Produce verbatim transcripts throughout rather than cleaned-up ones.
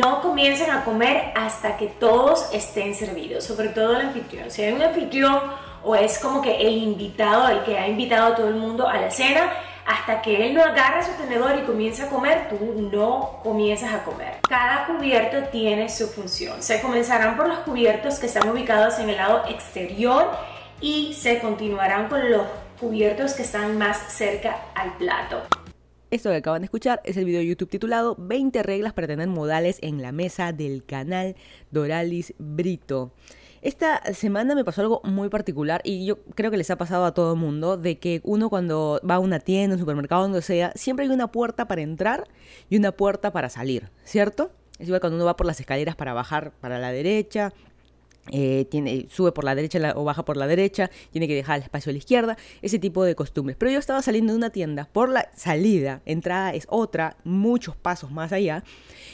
no comiencen a comer hasta que todos estén servidos, sobre todo el anfitrión. Si hay un anfitrión o es como que el invitado, el que ha invitado a todo el mundo a la cena, hasta que él no agarra su tenedor y comienza a comer, tú no comienzas a comer. Cada cubierto tiene su función. Se comenzarán por los cubiertos que están ubicados en el lado exterior y se continuarán con los cubiertos que están más cerca al plato. Esto que acaban de escuchar es el video de YouTube titulado veinte reglas para tener modales en la mesa, del canal Doralis Brito. Esta semana me pasó algo muy particular y yo creo que les ha pasado a todo el mundo, de que uno cuando va a una tienda, un supermercado, donde sea, siempre hay una puerta para entrar y una puerta para salir, ¿cierto? Es igual cuando uno va por las escaleras para bajar para la derecha, eh, tiene, sube por la derecha la, o baja por la derecha, tiene que dejar el espacio a la izquierda, ese tipo de costumbres. Pero yo estaba saliendo de una tienda, por la salida, entrada es otra, muchos pasos más allá,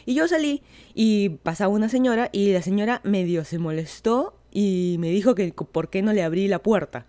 y yo salí y pasaba una señora y la señora medio se molestó y me dijo que por qué no le abrí la puerta.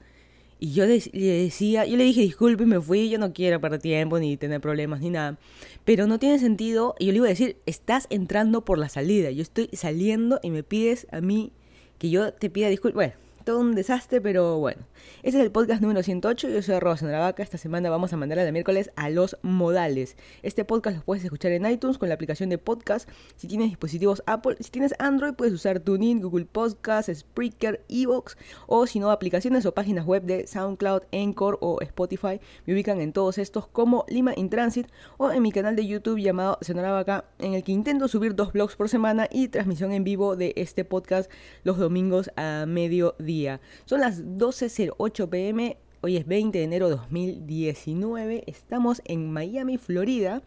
Y yo le decía, yo le dije, disculpe, me fui, yo no quiero perder tiempo ni tener problemas ni nada. Pero no tiene sentido, y yo le iba a decir, estás entrando por la salida, yo estoy saliendo y me pides a mí que yo te pida disculpas. Bueno, todo un desastre, pero bueno. Este es el podcast número ciento ocho, yo soy arroba Senoravaca. Esta semana vamos a mandar a la miércoles a los modales. Este podcast lo puedes escuchar en iTunes con la aplicación de podcast, si tienes dispositivos Apple. Si tienes Android puedes usar TuneIn, Google Podcast, Spreaker, Evox, o si no, aplicaciones o páginas web de SoundCloud, Anchor o Spotify. Me ubican en todos estos como Lima in Transit, o en mi canal de YouTube llamado Senoravaca, en el que intento subir dos vlogs por semana y transmisión en vivo de este podcast los domingos a mediodía. Son las doce cero ocho pm, hoy es veinte de enero de dos mil diecinueve, estamos en Miami, Florida.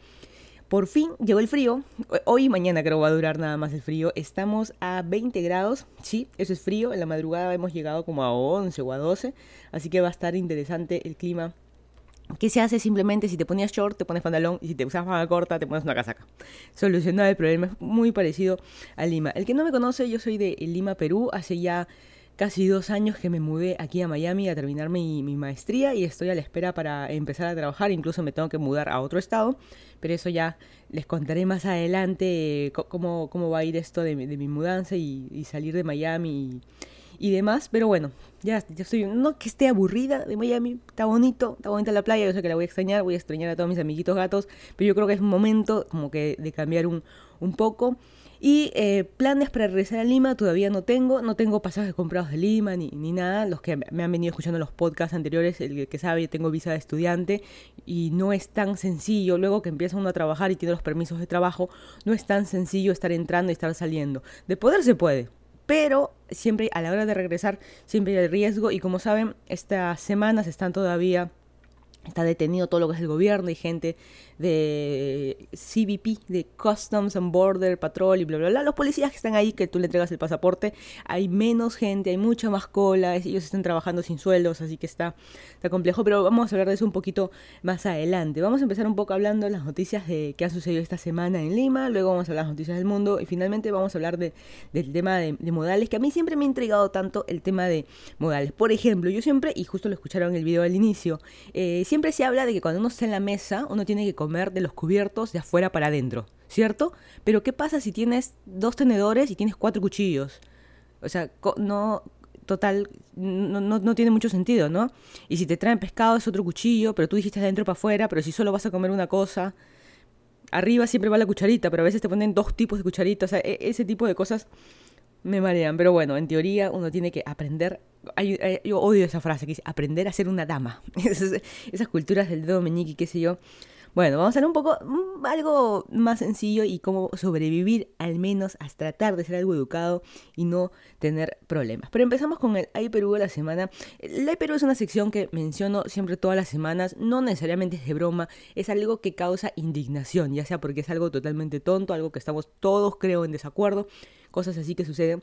Por fin llegó el frío, hoy y mañana creo va a durar nada más el frío. Estamos a veinte grados, sí, eso es frío, en la madrugada hemos llegado como a once o a doce, así que va a estar interesante el clima. ¿Qué se hace? Simplemente si te ponías short, te pones pantalón, y si te usas manga corta, te pones una casaca. Solucionado el problema, es muy parecido a Lima. El que no me conoce, yo soy de Lima, Perú, hace ya casi dos años que me mudé aquí a Miami a terminar mi, mi maestría, y estoy a la espera para empezar a trabajar. Incluso me tengo que mudar a otro estado, pero eso ya les contaré más adelante eh, cómo, cómo va a ir esto de, de mi mudanza y, y salir de Miami y, y demás. Pero bueno, ya, ya estoy, no que esté aburrida de Miami, está bonito, está bonita la playa, yo sé que la voy a extrañar, voy a extrañar a todos mis amiguitos gatos, pero yo creo que es un momento como que de cambiar un, un poco. Y eh, planes para regresar a Lima todavía no tengo, no tengo pasajes comprados de Lima ni, ni nada. Los que me han venido escuchando los podcasts anteriores, el que sabe, tengo visa de estudiante y no es tan sencillo. Luego que empieza uno a trabajar y tiene los permisos de trabajo, no es tan sencillo estar entrando y estar saliendo. De poder se puede, pero siempre a la hora de regresar siempre hay riesgo. Y como saben, estas semanas están todavía... Está detenido todo lo que es el gobierno y gente de C B P, de Customs and Border Patrol y bla, bla, bla. Los policías que están ahí, que tú le entregas el pasaporte, hay menos gente, hay mucha más cola, ellos están trabajando sin sueldos, así que está, está complejo. Pero vamos a hablar de eso un poquito más adelante. Vamos a empezar un poco hablando de las noticias de que han sucedido esta semana en Lima, luego vamos a hablar de las noticias del mundo y finalmente vamos a hablar de, del tema de, de modales, que a mí siempre me ha intrigado tanto el tema de modales. Por ejemplo, yo siempre, y justo lo escucharon en el video al inicio, eh, siempre se habla de que cuando uno está en la mesa, uno tiene que comer de los cubiertos de afuera para adentro, ¿cierto? Pero ¿qué pasa si tienes dos tenedores y tienes cuatro cuchillos? O sea, no, total, no, no, no tiene mucho sentido, ¿no? Y si te traen pescado es otro cuchillo, pero tú dijiste de adentro para afuera, pero si solo vas a comer una cosa... Arriba siempre va la cucharita, pero a veces te ponen dos tipos de cucharitas, o sea, ese tipo de cosas... Me marean, pero bueno, en teoría uno tiene que aprender, hay, hay, yo odio esa frase que dice, aprender a ser una dama, esas, esas culturas del dedo meñique, qué sé yo. Bueno, vamos a hacer un poco, algo más sencillo y cómo sobrevivir, al menos a tratar de ser algo educado y no tener problemas. Pero empezamos con el Ay Perú de la semana. El Ay Perú es una sección que menciono siempre todas las semanas, no necesariamente es de broma, es algo que causa indignación, ya sea porque es algo totalmente tonto, algo que estamos todos, creo, en desacuerdo, cosas así que suceden.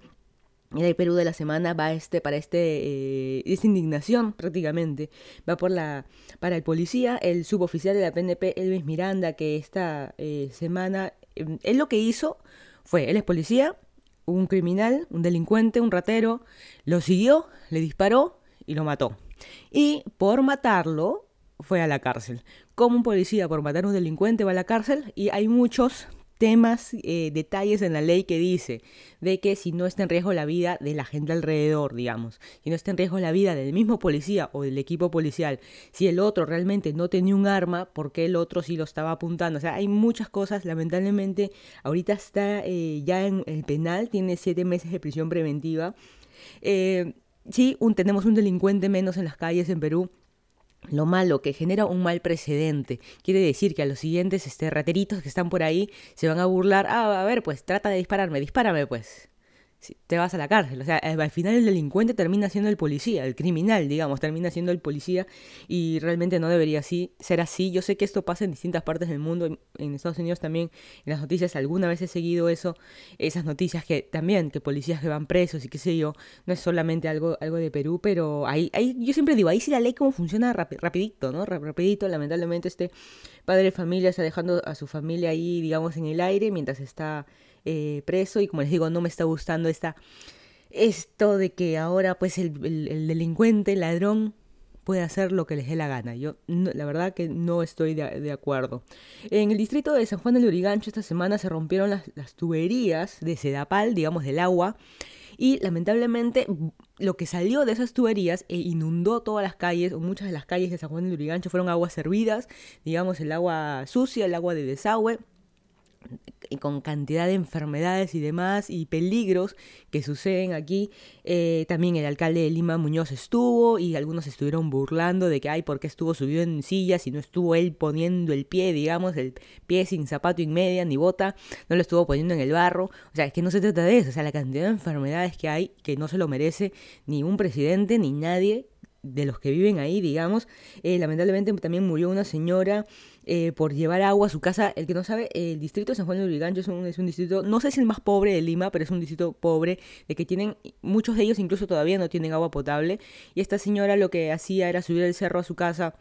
El Ay Perú de la semana va este para este eh, es indignación prácticamente, va por la para el policía, el suboficial de la P N P, Elvis Miranda, que esta eh, semana, eh, él lo que hizo fue, él es policía, un criminal, un delincuente, un ratero, lo siguió, le disparó y lo mató. Y por matarlo fue a la cárcel. Como un policía por matar a un delincuente va a la cárcel, y hay muchos temas, eh, detalles en la ley que dice de que si no está en riesgo la vida de la gente alrededor, digamos, si no está en riesgo la vida del mismo policía o del equipo policial, si el otro realmente no tenía un arma, ¿por qué el otro sí lo estaba apuntando? O sea, hay muchas cosas, lamentablemente, ahorita está eh, ya en el penal, tiene siete meses de prisión preventiva. Eh, sí, un, tenemos un delincuente menos en las calles en Perú. Lo malo, que genera un mal precedente. Quiere decir que a los siguientes este, rateritos que están por ahí se van a burlar. Ah, a ver, pues trata de dispararme, dispárame pues. Sí, te vas a la cárcel. O sea, al final el delincuente termina siendo el policía, el criminal, digamos, termina siendo el policía. Y realmente no debería así, ser así. Yo sé que esto pasa en distintas partes del mundo. En Estados Unidos también, en las noticias, alguna vez he seguido eso. Esas noticias que también, que policías que van presos y qué sé yo. No es solamente algo, algo de Perú, pero ahí, ahí yo siempre digo, ahí sí la ley como funciona rap, rapidito, ¿no? Rap, rapidito, lamentablemente este padre de familia está dejando a su familia ahí, digamos, en el aire mientras está... Eh, preso. Y como les digo, no me está gustando esta, esto de que ahora pues el, el, el delincuente, el ladrón puede hacer lo que les dé la gana. Yo no, la verdad que no estoy de, de acuerdo. En el distrito de San Juan del Lurigancho esta semana se rompieron las, las tuberías de Sedapal, digamos del agua, y lamentablemente lo que salió de esas tuberías e inundó todas las calles, o muchas de las calles de San Juan del Lurigancho fueron aguas servidas, digamos el agua sucia, el agua de desagüe, y con cantidad de enfermedades y demás y peligros que suceden aquí. Eh, también el alcalde de Lima, Muñoz, estuvo y algunos estuvieron burlando de que, ay, ¿por qué estuvo subido en sillas y no estuvo él poniendo el pie, digamos, el pie sin zapato y media ni bota, no lo estuvo poniendo en el barro? O sea, es que no se trata de eso, o sea, la cantidad de enfermedades que hay que no se lo merece ni un presidente ni nadie de los que viven ahí, digamos. Eh, lamentablemente también murió una señora eh, por llevar agua a su casa. El que no sabe, el distrito de San Juan de Lurigancho es un, es un distrito, no sé si el más pobre de Lima, pero es un distrito pobre, de que tienen, muchos de ellos incluso todavía no tienen agua potable, y esta señora lo que hacía era subir el cerro a su casa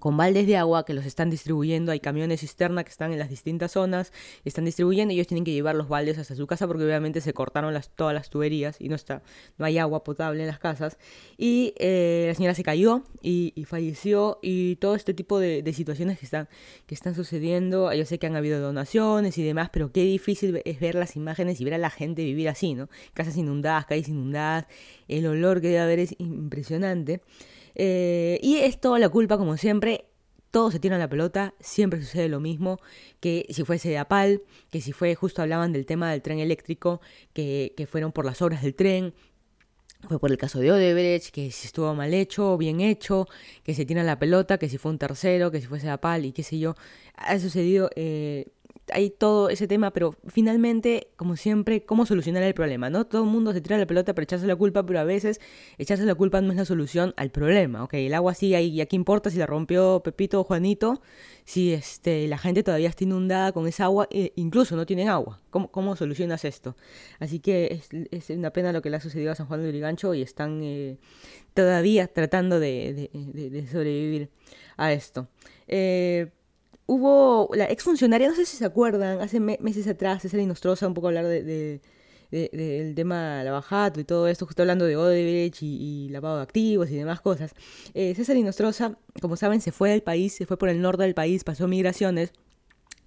con baldes de agua que los están distribuyendo. Hay camiones cisterna que están en las distintas zonas, están distribuyendo, y ellos tienen que llevar los baldes hasta su casa porque obviamente se cortaron las, todas las tuberías y no está, no hay agua potable en las casas. Y eh, la señora se cayó y, y falleció, y todo este tipo de, de situaciones que están, que están sucediendo. Yo sé que han habido donaciones y demás, pero qué difícil es ver las imágenes y ver a la gente vivir así, ¿no? Casas inundadas, calles inundadas, el olor que debe haber es impresionante. Eh, y es toda la culpa, como siempre, todos se tiran la pelota, siempre sucede lo mismo, que si fue Sedapal, que si fue, justo hablaban del tema del tren eléctrico, que, que fueron por las obras del tren, fue por el caso de Odebrecht, que si estuvo mal hecho o bien hecho, que se tiran la pelota, que si fue un tercero, que si fue Sedapal y qué sé yo, ha sucedido... Eh, hay todo ese tema, pero finalmente, como siempre, ¿cómo solucionar el problema? No todo el mundo se tira la pelota para echarse la culpa, pero a veces echarse la culpa no es la solución al problema, ¿ok? El agua sigue ahí, ¿y a qué importa si la rompió Pepito o Juanito? Si este, la gente todavía está inundada con esa agua, e incluso no tienen agua. ¿Cómo, cómo solucionas esto? Así que es, es una pena lo que le ha sucedido a San Juan de Lurigancho, y están eh, todavía tratando de, de, de, de sobrevivir a esto. Eh... Hubo la exfuncionaria, no sé si se acuerdan, hace me- meses atrás, César Hinostroza, un poco hablar de, de, de, de, del tema Lava Jato y todo esto, justo hablando de Odebrecht y, y lavado de activos y demás cosas. Eh, César Hinostroza, como saben, se fue del país, se fue por el norte del país, pasó migraciones.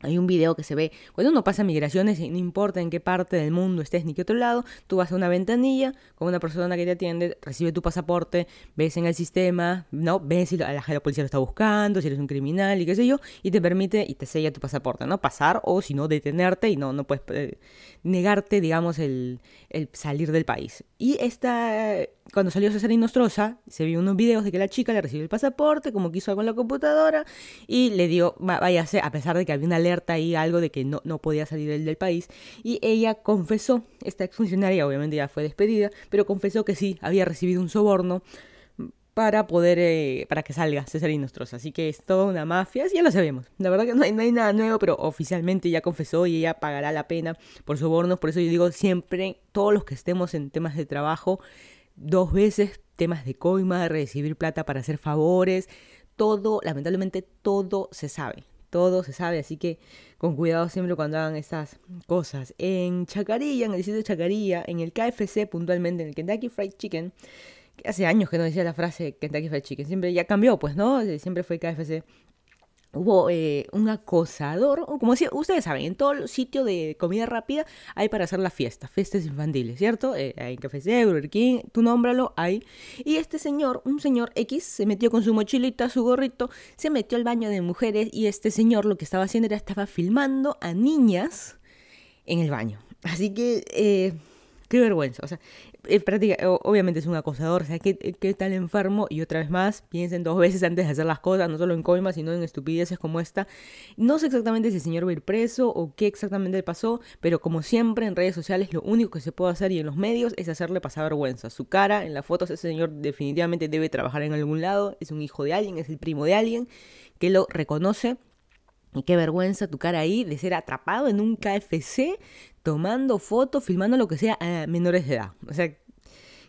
Hay un video que se ve, cuando uno pasa migraciones, no importa en qué parte del mundo estés ni qué otro lado, tú vas a una ventanilla con una persona que te atiende, recibe tu pasaporte, ves en el sistema, no, ves si la, la policía lo está buscando, si eres un criminal y qué sé yo, y te permite, y te sella tu pasaporte, ¿no? Pasar, o si no, detenerte, y no, no puedes eh, negarte, digamos, el, el salir del país. Y esta... Cuando salió César Hinostroza, se vio unos videos de que la chica le recibió el pasaporte, como quiso algo en la computadora, y le dio, váyase, a pesar de que había una alerta ahí, algo de que no, no podía salir del, del país, y ella confesó, esta exfuncionaria obviamente ya fue despedida, pero confesó que sí, había recibido un soborno para poder, eh, para que salga César Hinostroza. Así que es toda una mafia, ya lo sabemos. La verdad que no hay, no hay nada nuevo, pero oficialmente ya confesó y ella pagará la pena por sobornos. Por eso yo digo siempre, todos los que estemos en temas de trabajo, dos veces temas de coima, recibir plata para hacer favores, todo, lamentablemente todo se sabe, todo se sabe, así que con cuidado siempre cuando hagan estas cosas. En Chacarilla, en el sitio de Chacarilla, en el K F C puntualmente, en el Kentucky Fried Chicken, hace años que no decía la frase Kentucky Fried Chicken, siempre ya cambió, pues, ¿no? Siempre fue K F C. Hubo eh, un acosador, o como decía, ustedes saben, en todo sitio de comida rápida hay para hacer las fiestas, fiestas infantiles, ¿cierto? Eh, hay en Café C, Burger King, tú nómbralo, hay. Y este señor, un señor X, se metió con su mochilita, su gorrito, se metió al baño de mujeres y este señor lo que estaba haciendo era, estaba filmando a niñas en el baño. Así que, eh, qué vergüenza, o sea... En práctica, obviamente es un acosador, o sea, ¿qué, qué tal enfermo? Y otra vez más, piensen dos veces antes de hacer las cosas, no solo en coimas, sino en estupideces como esta. No sé exactamente si el señor va a ir preso o qué exactamente le pasó, pero como siempre en redes sociales lo único que se puede hacer y en los medios es hacerle pasar vergüenza. Su cara, en las fotos, ese señor definitivamente debe trabajar en algún lado, es un hijo de alguien, es el primo de alguien que lo reconoce. Y qué vergüenza tu cara ahí de ser atrapado en un K F C tomando fotos, filmando lo que sea a menores de edad. O sea,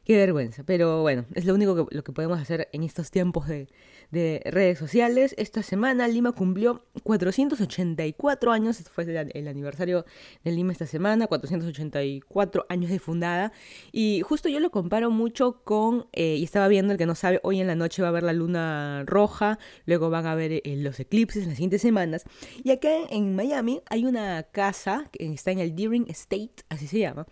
qué vergüenza. Pero bueno, es lo único que, lo que podemos hacer en estos tiempos de, de redes sociales. Esta semana Lima cumplió cuatrocientos ochenta y cuatro años. Este fue el, el aniversario de Lima esta semana. cuatrocientos ochenta y cuatro años de fundada. Y justo yo lo comparo mucho con... Eh, y estaba viendo, el que no sabe, hoy en la noche va a haber la luna roja. Luego van a ver eh, los eclipses en las siguientes semanas. Y acá en Miami hay una casa que está en el Deering Estate, así se llama.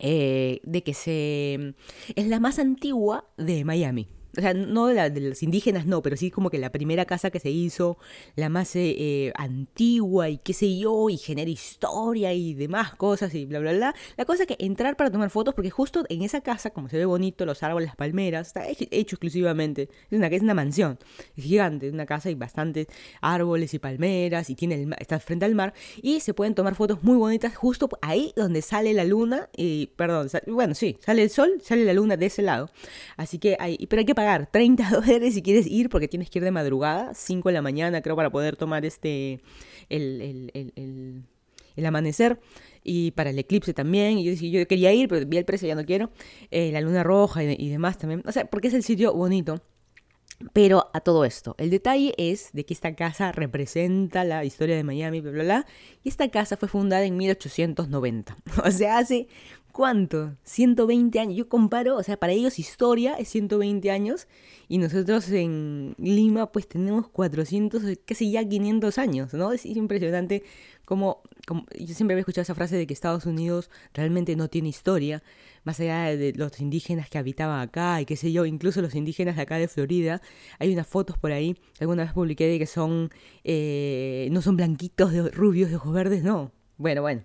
Eh, de que se es la más antigua de Miami. O sea, no de, la, de los indígenas, no, pero sí como que la primera casa que se hizo, la más eh, antigua y qué sé yo, y genera historia y demás cosas y bla, bla, bla. La cosa es que entrar para tomar fotos, porque justo en esa casa, como se ve bonito, los árboles, las palmeras, está hecho exclusivamente. Es una, es una mansión, es gigante, es una casa y bastantes árboles y palmeras, y tiene el, está frente al mar, y se pueden tomar fotos muy bonitas justo ahí donde sale la luna, y perdón, sal, bueno, sí, sale el sol, sale la luna de ese lado. Así que hay, pero hay que treinta dólares si quieres ir, porque tienes que ir de madrugada, cinco de la mañana creo, para poder tomar este el, el, el, el, el amanecer y para el eclipse también. Y yo dije, yo quería ir, pero vi el precio, ya no quiero. Eh, la luna roja y, y demás también, o sea, porque es el sitio bonito. Pero a todo esto, el detalle es de que esta casa representa la historia de Miami, bla, bla, bla, y esta casa fue fundada en mil ochocientos noventa, o sea, hace... ¿Cuánto? ciento veinte años. Yo comparo, o sea, para ellos historia es ciento veinte años y nosotros en Lima pues tenemos cuatrocientos, casi ya quinientos años, ¿no? Es impresionante como, como... Yo siempre había escuchado esa frase de que Estados Unidos realmente no tiene historia, más allá de los indígenas que habitaban acá y qué sé yo, incluso los indígenas de acá de Florida. Hay unas fotos por ahí, alguna vez publiqué, de que son... Eh, no son blanquitos, de, rubios, de ojos verdes, no. Bueno, bueno.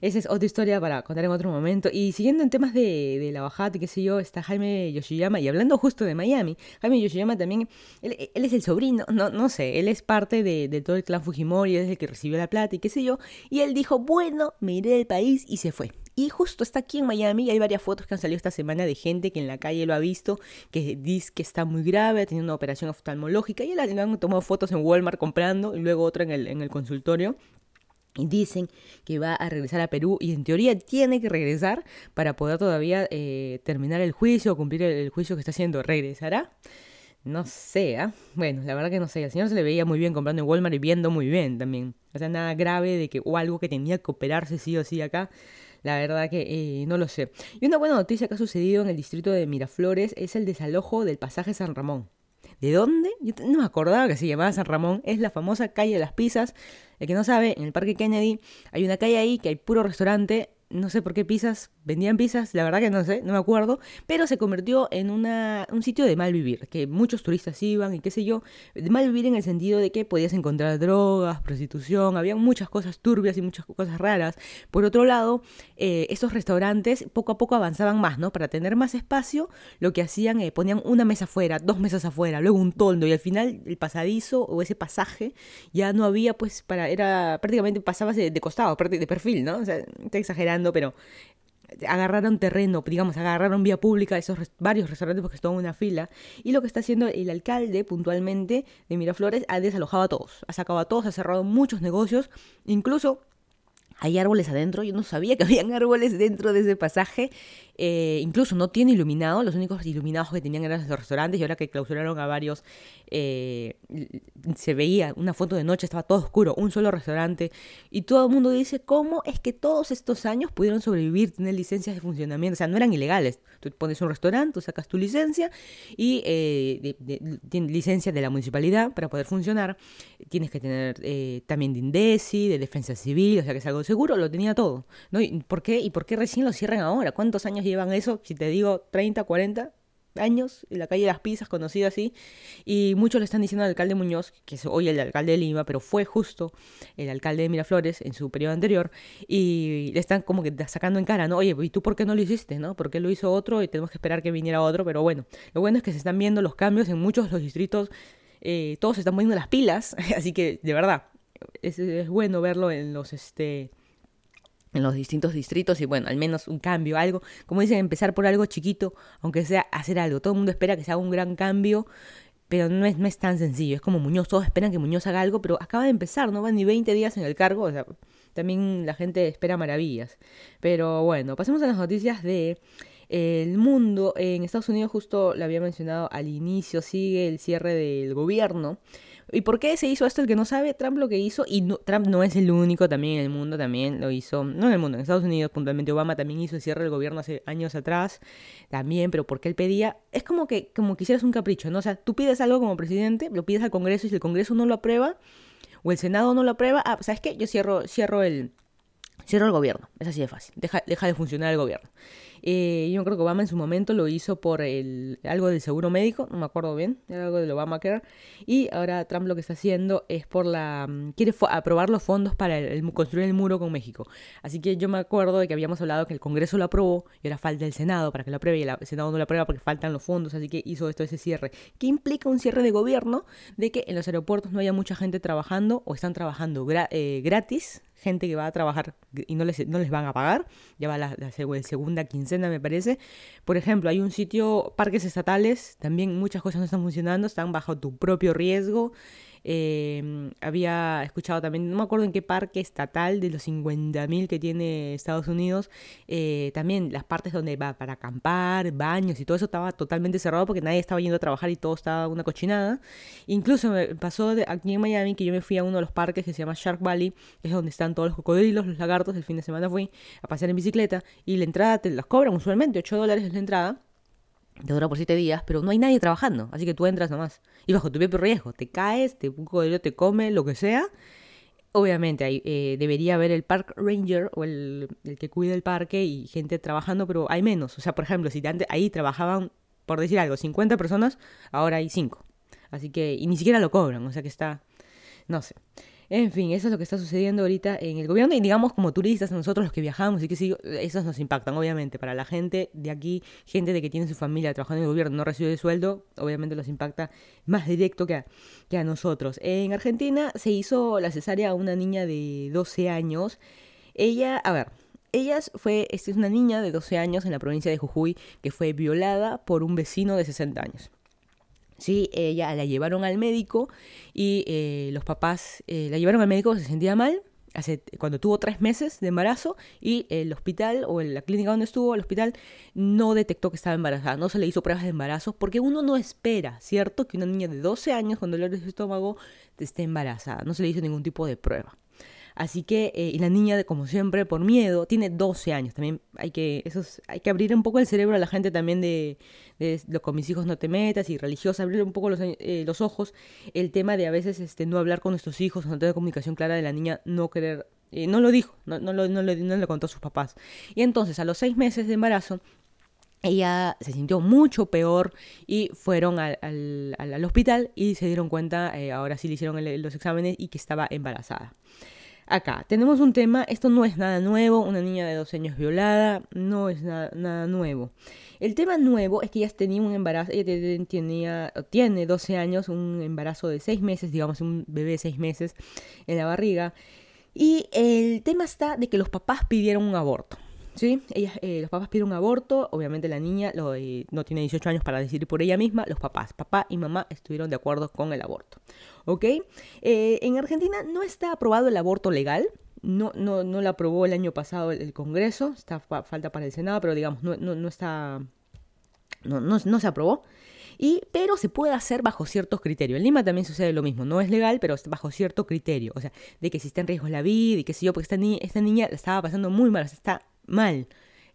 Esa es otra historia para contar en otro momento. Y siguiendo en temas de, de Lava Jato, qué sé yo, está Jaime Yoshiyama. Y hablando justo de Miami, Jaime Yoshiyama también, él, él es el sobrino, no, no sé, él es parte de, de todo el clan Fujimori, es el que recibió la plata y qué sé yo. Y él dijo, bueno, me iré del país, y se fue. Y justo está aquí en Miami y hay varias fotos que han salido esta semana de gente que en la calle lo ha visto, que dice que está muy grave, ha tenido una operación oftalmológica, y él, le han tomado fotos en Walmart comprando y luego otra en el, en el consultorio. Y dicen que va a regresar a Perú, y en teoría tiene que regresar para poder todavía eh, terminar el juicio o cumplir el, el juicio que está haciendo. ¿Regresará? No sé, ¿eh? Bueno, la verdad que no sé. Al señor se le veía muy bien comprando en Walmart y viendo muy bien también. O sea, nada grave de que o algo que tenía que operarse sí o sí acá. La verdad que eh, no lo sé. Y una buena noticia que ha sucedido en el distrito de Miraflores es el desalojo del pasaje San Ramón. ¿De dónde? Yo no me acordaba que se llamaba San Ramón. Es la famosa calle de las pizzas. El que no sabe, en el Parque Kennedy hay una calle ahí que hay puro restaurante. No sé por qué pizzas, vendían pizzas, la verdad que no sé, no me acuerdo. Pero se convirtió en una, un sitio de mal vivir, que muchos turistas iban y qué sé yo. De mal vivir en el sentido de que podías encontrar drogas, prostitución, había muchas cosas turbias y muchas cosas raras. Por otro lado, eh, estos restaurantes poco a poco avanzaban más, ¿no? Para tener más espacio, lo que hacían, eh, ponían una mesa afuera, dos mesas afuera, luego un toldo. Y al final el pasadizo o ese pasaje ya no había, pues, para, era prácticamente pasabas de, de costado, de perfil, ¿no? O sea, te exagerando, pero agarraron terreno, digamos, agarraron vía pública esos res- varios restaurantes porque estaban en una fila. Y lo que está haciendo el alcalde puntualmente de Miraflores, ha desalojado a todos, ha sacado a todos, ha cerrado muchos negocios, incluso... Hay árboles adentro, yo no sabía que habían árboles dentro de ese pasaje. Eh, incluso no tiene iluminado, los únicos iluminados que tenían eran los restaurantes, y ahora que clausuraron a varios, eh, se veía una foto de noche, estaba todo oscuro, un solo restaurante. Y todo el mundo dice, ¿cómo es que todos estos años pudieron sobrevivir, tener licencias de funcionamiento? O sea, no eran ilegales. Tú pones un restaurante, tú sacas tu licencia y eh, de, de, de, licencia de la municipalidad para poder funcionar. Tienes que tener eh, también de INDECI, de Defensa Civil, o sea que es algo seguro, lo tenía todo, ¿no? ¿Y por qué, ¿Y por qué recién lo cierran ahora? ¿Cuántos años llevan eso? Si te digo treinta, cuarenta años, en la calle de las Pizzas, conocida así, y muchos le están diciendo al alcalde Muñoz, que es hoy el alcalde de Lima, pero fue justo el alcalde de Miraflores en su periodo anterior, y le están como que sacando en cara, ¿no? Oye, ¿y tú por qué no lo hiciste, no? ¿Por qué lo hizo otro y tenemos que esperar que viniera otro? Pero bueno, lo bueno es que se están viendo los cambios en muchos de los distritos, eh, todos se están poniendo las pilas, así que, de verdad, es, es bueno verlo en los, este... en los distintos distritos y bueno, al menos un cambio, algo, como dicen, empezar por algo chiquito, aunque sea hacer algo. Todo el mundo espera que se haga un gran cambio, pero no es, no es tan sencillo. Es como Muñoz, todos esperan que Muñoz haga algo, pero acaba de empezar, no van ni veinte días en el cargo, o sea, también la gente espera maravillas. Pero bueno, pasemos a las noticias de El Mundo. En Estados Unidos, justo lo había mencionado al inicio, sigue el cierre del gobierno. ¿Y por qué se hizo esto? El que no sabe, Trump lo que hizo, y no, Trump no es el único, también en el mundo también lo hizo, no en el mundo, en Estados Unidos puntualmente, Obama también hizo el cierre del gobierno hace años atrás, también, pero porque él pedía, es como que, como que hicieras un capricho, ¿no? O sea, tú pides algo como presidente, lo pides al Congreso, y si el Congreso no lo aprueba, o el Senado no lo aprueba, ah, ¿sabes qué? Yo cierro, cierro el... Cierro el gobierno, es así de fácil, deja, deja de funcionar el gobierno. Eh, yo creo que Obama en su momento lo hizo por el algo del seguro médico, no me acuerdo bien, era algo del Obamacare, y ahora Trump lo que está haciendo es por la... quiere fo- aprobar los fondos para el, el, construir el muro con México. Así que yo me acuerdo de que habíamos hablado que el Congreso lo aprobó, y ahora falta el Senado para que lo apruebe, y el Senado no lo aprueba porque faltan los fondos, así que hizo esto, ese cierre. ¿Qué implica un cierre de gobierno? De que en los aeropuertos no haya mucha gente trabajando, o están trabajando gra- eh, gratis, gente que va a trabajar y no les, no les van a pagar, ya va la, la segunda quincena me parece. Por ejemplo, hay un sitio, parques estatales, también muchas cosas no están funcionando, están bajo tu propio riesgo. Eh, había escuchado también, no me acuerdo en qué parque estatal de los cincuenta mil que tiene Estados Unidos, eh, también las partes donde va para acampar, baños y todo eso estaba totalmente cerrado porque nadie estaba yendo a trabajar y todo estaba una cochinada. Incluso me pasó de aquí en Miami que yo me fui a uno de los parques que se llama Shark Valley, que es donde están todos los cocodrilos, los lagartos. El fin de semana fui a pasear en bicicleta y la entrada te las cobran usualmente, ocho dólares es la entrada. Te dura por siete días, pero no hay nadie trabajando, así que tú entras nomás. Y bajo tu propio riesgo, te caes, te, un cocodrilo te come, lo que sea. Obviamente hay, eh, debería haber el park ranger o el, el que cuida el parque y gente trabajando, pero hay menos. O sea, por ejemplo, si antes ahí trabajaban, por decir algo, cincuenta personas, ahora hay cinco. Así que, y ni siquiera lo cobran, o sea que está, no sé. En fin, eso es lo que está sucediendo ahorita en el gobierno y digamos como turistas, nosotros los que viajamos y que sí, esos nos impactan obviamente. Para la gente de aquí, gente de que tiene su familia trabajando en el gobierno, no recibe sueldo, obviamente los impacta más directo que a, que a nosotros. En Argentina se hizo la cesárea a una niña de doce años. Ella, a ver, ella fue, esta es una niña de doce años en la provincia de Jujuy que fue violada por un vecino de sesenta años. Sí, ella la llevaron al médico y eh, los papás eh, la llevaron al médico, se sentía mal hace, cuando tuvo tres meses de embarazo y el hospital o la clínica donde estuvo, el hospital, no detectó que estaba embarazada, no se le hizo pruebas de embarazo porque uno no espera, ¿cierto?, que una niña de doce años con dolores de estómago esté embarazada, no se le hizo ningún tipo de prueba. Así que, eh, y la niña, de, como siempre, por miedo, tiene doce años. También hay que, esos, hay que abrir un poco el cerebro a la gente también de, de, de con mis hijos no te metas y religiosa, abrir un poco los, eh, los ojos. El tema de a veces este, no hablar con nuestros hijos, no tener comunicación clara de la niña, no querer, eh, no lo dijo, no, no, lo, no, lo, no lo contó a sus papás. Y entonces, a los seis meses de embarazo, ella se sintió mucho peor y fueron al, al, al hospital y se dieron cuenta, eh, ahora sí le hicieron el, los exámenes y que estaba embarazada. Acá tenemos un tema, esto no es nada nuevo, una niña de doce años violada, no es nada, nada nuevo. El tema nuevo es que ella tenía un embarazo, ella tenía, tiene doce años, un embarazo de seis meses, digamos un bebé de seis meses en la barriga. Y el tema está de que los papás pidieron un aborto. Sí, ellas, eh, los papás pidieron un aborto, obviamente la niña lo, eh, no tiene dieciocho años para decidir por ella misma, los papás, papá y mamá estuvieron de acuerdo con el aborto, ¿ok? Eh, en Argentina no está aprobado el aborto legal, No, no, no la aprobó el año pasado el, el Congreso, está fa- falta para el Senado, pero digamos, no, no, no está... No, no, no se aprobó. Y, pero se puede hacer bajo ciertos criterios. En Lima también sucede lo mismo. No es legal, pero bajo cierto criterio. O sea, de que si está en riesgo la vida y que si yo, porque esta, ni- esta niña la estaba pasando muy mal, o sea, está mal.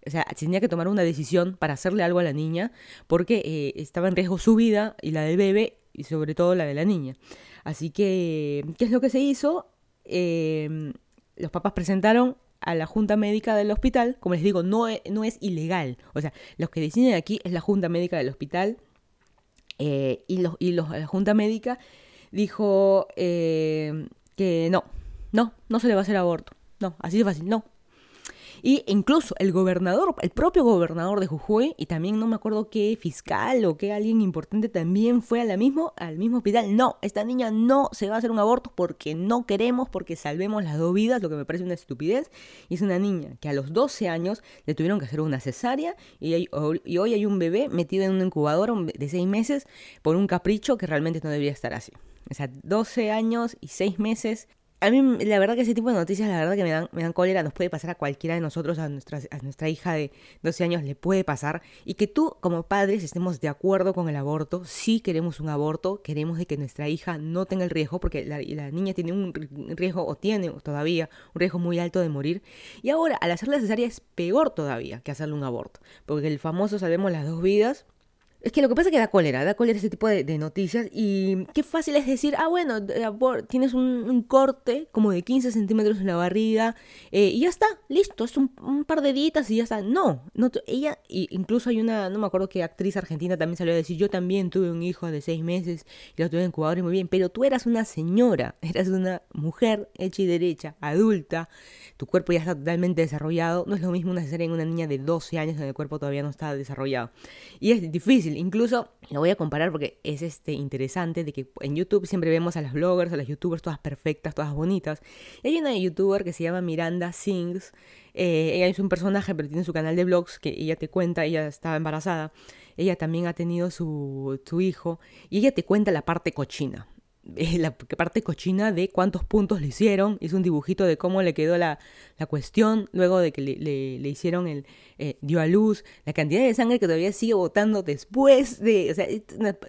O sea, tenía que tomar una decisión para hacerle algo a la niña porque eh, estaba en riesgo su vida y la del bebé y sobre todo la de la niña. Así que, ¿qué es lo que se hizo? Eh, los papás presentaron a la junta médica del hospital. Como les digo, no es, no es ilegal. O sea, los que deciden aquí es la junta médica del hospital. Eh, y los, y los, la junta médica dijo eh, que no, no, no se le va a hacer aborto. No, así de fácil, no. Y incluso el gobernador, el propio gobernador de Jujuy, y también no me acuerdo qué fiscal o qué alguien importante también fue a la mismo, al mismo hospital. No, esta niña no se va a hacer un aborto porque no queremos, porque salvemos las dos vidas, lo que me parece una estupidez. Y es una niña que a los doce años le tuvieron que hacer una cesárea y, hay, y hoy hay un bebé metido en una incubadora de seis meses por un capricho que realmente no debería estar así. O sea, doce años y seis meses... A mí, la verdad que ese tipo de noticias, la verdad que me dan, me dan cólera. Nos puede pasar a cualquiera de nosotros, a nuestra, a nuestra hija de doce años le puede pasar. Y que tú, como padres, estemos de acuerdo con el aborto. Sí queremos un aborto, queremos de que nuestra hija no tenga el riesgo, porque la, la niña tiene un riesgo, o tiene todavía, un riesgo muy alto de morir. Y ahora, al hacer la cesárea es peor todavía que hacerle un aborto. Porque el famoso salvemos las dos vidas... Es que lo que pasa es que da cólera, da cólera ese tipo de, de noticias, y qué fácil es decir, ah, bueno, tienes un, un corte como de quince centímetros en la barriga, eh, y ya está, listo, es un, un par de deditas y ya está. No, no ella, incluso hay una, no me acuerdo qué actriz argentina también salió a decir, yo también tuve un hijo de seis meses, y lo tuve en incubador y muy bien, pero tú eras una señora, eras una mujer hecha y derecha, adulta, tu cuerpo ya está totalmente desarrollado, no es lo mismo una cesárea en una niña de doce años donde el cuerpo todavía no está desarrollado, y es difícil. Incluso, lo voy a comparar porque es este, interesante, de que en YouTube siempre vemos a las bloggers, a las youtubers todas perfectas, todas bonitas. Y hay una youtuber que se llama Miranda Sings. Eh, ella es un personaje, pero tiene su canal de vlogs que ella te cuenta, ella estaba embarazada. Ella también ha tenido su, su hijo y ella te cuenta la parte cochina. La parte cochina de cuántos puntos le hicieron, hizo un dibujito de cómo le quedó la, la cuestión, luego de que le, le, le hicieron el, eh, dio a luz, la cantidad de sangre que todavía sigue botando después de, o sea,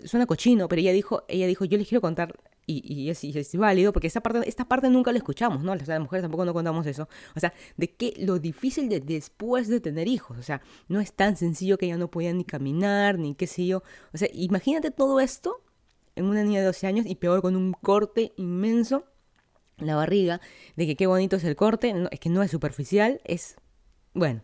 suena cochino, pero ella dijo, ella dijo, yo les quiero contar, y, y, es, y es válido, porque esta parte, esta parte nunca la escuchamos, ¿no? Las, las mujeres tampoco no contamos eso, o sea, de que lo difícil de después de tener hijos, o sea, no es tan sencillo, que ella no podía ni caminar, ni qué sé yo, o sea, imagínate todo esto, en una niña de doce años, y peor con un corte inmenso en la barriga, de que qué bonito es el corte, no, es que no es superficial, es... Bueno,